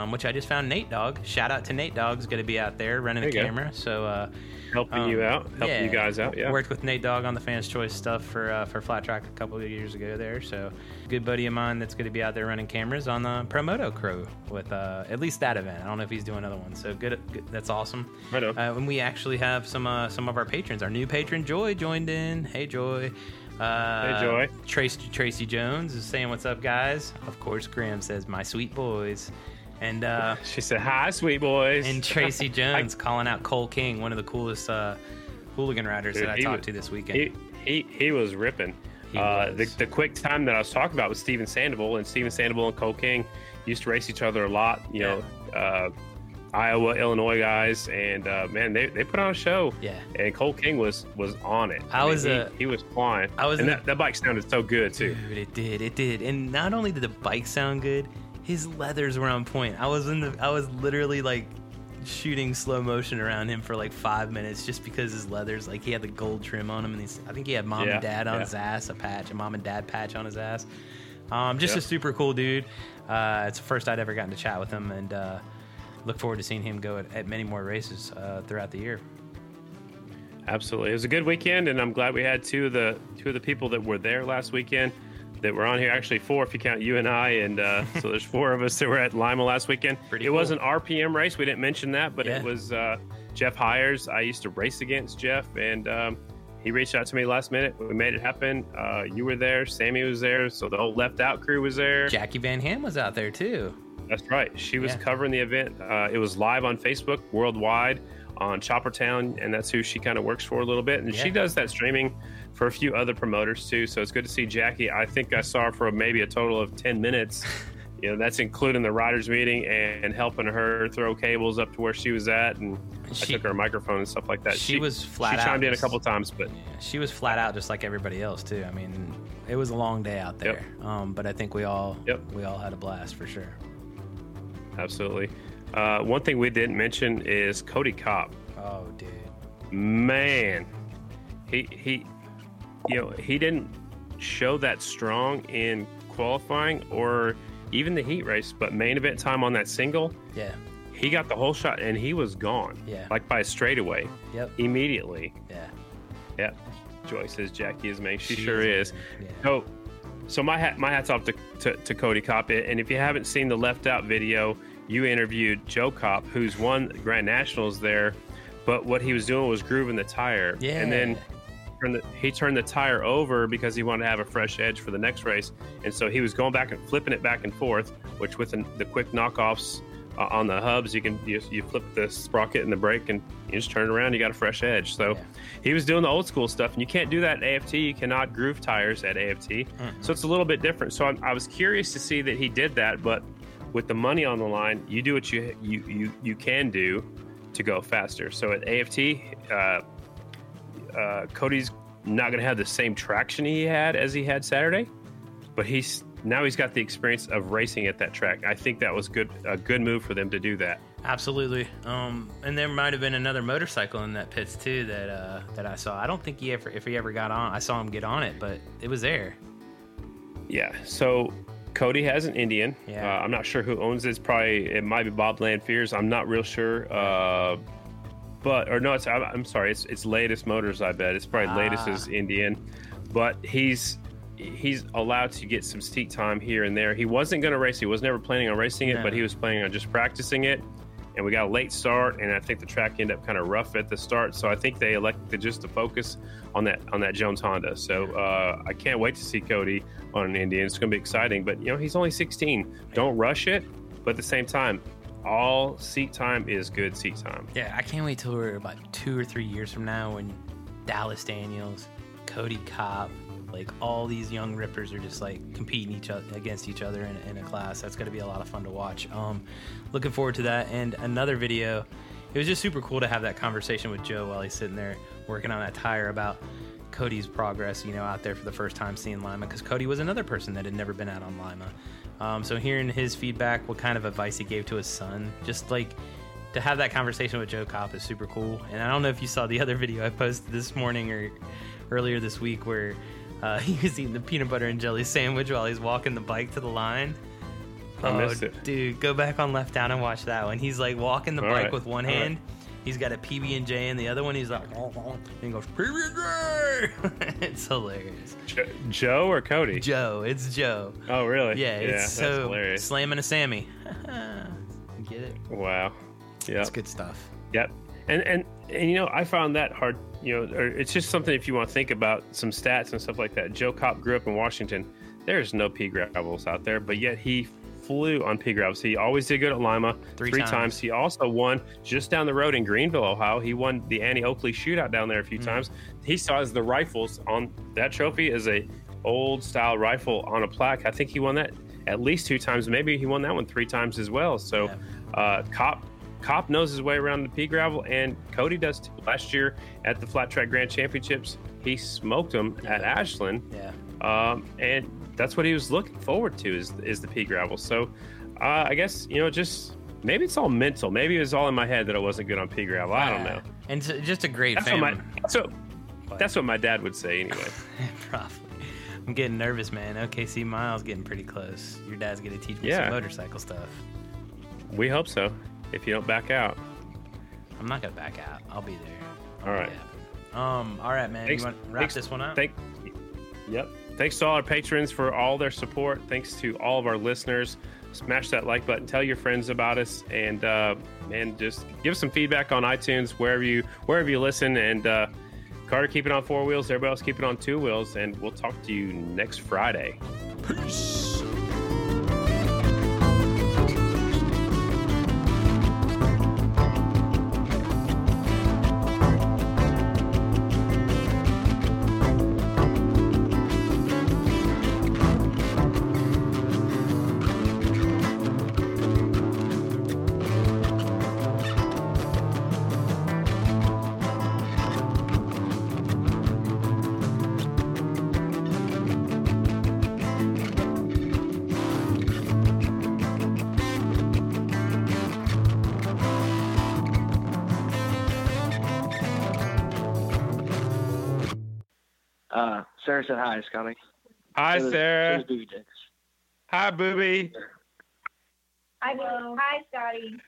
which I just found Nate Dogg. Shout out to Nate Dogg's gonna be out there running the camera. Go. So helping you out, you guys out. Yeah, worked with Nate Dogg on the Fans Choice stuff for Flat Track a couple of years ago there. So good buddy of mine that's going to be out there running cameras on the Promoto crew with at least that event. I don't know if he's doing another one. So good, that's awesome. Right on. And we actually have some of our patrons. Our new patron Joy joined in. Hey Joy. Hey Joy. Tracy Jones is saying what's up, guys. Of course, Graham says my sweet boys. And she said, hi, sweet boys. And Tracy Jones calling out Cole King, one of the coolest hooligan riders that I talked to this weekend. He was ripping. The quick time that I was talking about was Steven Sandoval, and Steven Sandoval and Cole King used to race each other a lot. You know, Iowa, Illinois guys, and man, they put on a show. Yeah. And Cole King was on it. He was flying. That bike sounded so good too. Dude, it did. And not only did the bike sound good, his leathers were on point. I was literally like shooting slow motion around him for like 5 minutes just because his leathers, like he had the gold trim on him, and he's, I think he had mom and dad on his ass, a mom and dad patch on his ass. Just a super cool dude. It's the first I'd ever gotten to chat with him, and look forward to seeing him go at many more races throughout the year. Absolutely, it was a good weekend, and I'm glad we had two of the people that were there last weekend that were on here. Actually, four if you count you and I, and so there's four of us that were at Lima last weekend. Pretty cool. Was an RPM race. We didn't mention that, but it was Jeff Hires. I used to race against Jeff, and he reached out to me last minute. We made it happen. You were there, Sammy was there, so the whole Left Out crew was there. Jackie Van Ham was out there too. That's right. She was covering the event. It was live on Facebook worldwide on Chopper Town, and that's who she kind of works for a little bit, and she does that streaming for a few other promoters too, so it's good to see Jackie. I think I saw her for maybe a total of 10 minutes. You know, that's including the riders meeting and helping her throw cables up to where she was at, and I took her microphone and stuff like that. She was flat out. She chimed in a couple times, but she was flat out just like everybody else too. I mean, it was a long day out there, but I think we all had a blast for sure. Absolutely. One thing we didn't mention is Cody Kopp. Oh, dude, man, he, you know, he didn't show that strong in qualifying or even the heat race, but main event time on that single, he got the whole shot and he was gone, like by a straightaway, immediately. Joy says Jackie is amazing. She sure is. So my hat's off to Cody Kopp, and if you haven't seen the Left Out video. You interviewed Joe Kopp, who's won Grand Nationals there, but what he was doing was grooving the tire. Yeah. And then he turned the tire over because he wanted to have a fresh edge for the next race. And so he was going back and flipping it back and forth, which with the quick knockoffs on the hubs, you flip the sprocket and the brake and you just turn it around, you got a fresh edge. So he was doing the old school stuff, and you can't do that at AFT. You cannot groove tires at AFT. Mm-hmm. So it's a little bit different. So I was curious to see that he did that, but with the money on the line, you do what you can do to go faster. So at AFT, Cody's not going to have the same traction he had Saturday, but he's got the experience of racing at that track. I think that was a good move for them to do that. Absolutely. And there might have been another motorcycle in that pits too that I saw. I don't think if he ever got on. I saw him get on it, but it was there. Yeah. So. Cody has an Indian. I'm not sure who owns this. Probably it might be Bob Lanfears. I'm not real sure. I'm sorry. It's Latest Motors. I bet it's probably Latest's Indian. But he's allowed to get some seat time here and there. He wasn't going to race. He was never planning on racing it, but he was planning on just practicing it. And we got a late start, and I think the track ended up kind of rough at the start. So I think they elected just to focus on that Jones Honda. So I can't wait to see Cody on an Indian. It's going to be exciting. But, you know, he's only 16. Don't rush it. But at the same time, all seat time is good seat time. Yeah, I can't wait till we're about 2 or 3 years from now when Dallas Daniels, Cody Kopp, like all these young rippers are just like competing against each other in a class. That's going to be a lot of fun to watch. Looking forward to that. And another video, it was just super cool to have that conversation with Joe while he's sitting there working on that tire about Cody's progress, you know, out there for the first time seeing Lima, because Cody was another person that had never been out on Lima. So hearing his feedback, what kind of advice he gave to his son, just like to have that conversation with Joe Kopp is super cool. And I don't know if you saw the other video I posted this morning or earlier this week where he was eating the peanut butter and jelly sandwich while he's walking the bike to the line. I missed it. Dude, go back on Left Out and watch that one. He's like walking the bike with one hand. He's got a PB&J in the other one. He's like, and he goes, PB&J! It's hilarious. Joe or Cody? Joe. It's Joe. Oh, really? Yeah, it's so hilarious. Slamming a Sammy. Get it? Wow. Yeah. It's good stuff. Yep. And you know, I found that hard. You know, or it's just something if you want to think about some stats and stuff like that. Joe Kopp grew up in Washington. There's no pea gravels out there, but yet he flew on pea gravels. He always did good at Lima three times. He also won just down the road in Greenville, Ohio. He won the Annie Oakley Shootout down there a few times. He saws the rifles on that trophy is a old style rifle on a plaque. I think he won that at least 2 times. Maybe he won that one 3 times as well. So Kopp knows his way around the pea gravel, and Cody does too. Last year at the Flat Track Grand Championships, he smoked him at Ashland. Yeah. And that's what he was looking forward to is the pea gravel. So I guess, you know, just Maybe it's all mental. Maybe it was all in my head that I wasn't good on pea gravel. I don't know. And so, just a great family. That's what my dad would say anyway. Probably. I'm getting nervous, man. OKC Miles getting pretty close. Your dad's going to teach me some motorcycle stuff. We hope so. If you don't back out. I'm not going to back out. I'll be there. All right. All right, man. Thanks, you want to wrap this one up? Thanks to all our patrons for all their support. Thanks to all of our listeners. Smash that like button. Tell your friends about us, and just give us some feedback on iTunes, wherever you listen. And Carter, keep it on four wheels. Everybody else, keep it on two wheels. And we'll talk to you next Friday. Peace. Sarah said hi, Scotty. Hi, Sarah. Hi, Booby. Hi, Scotty.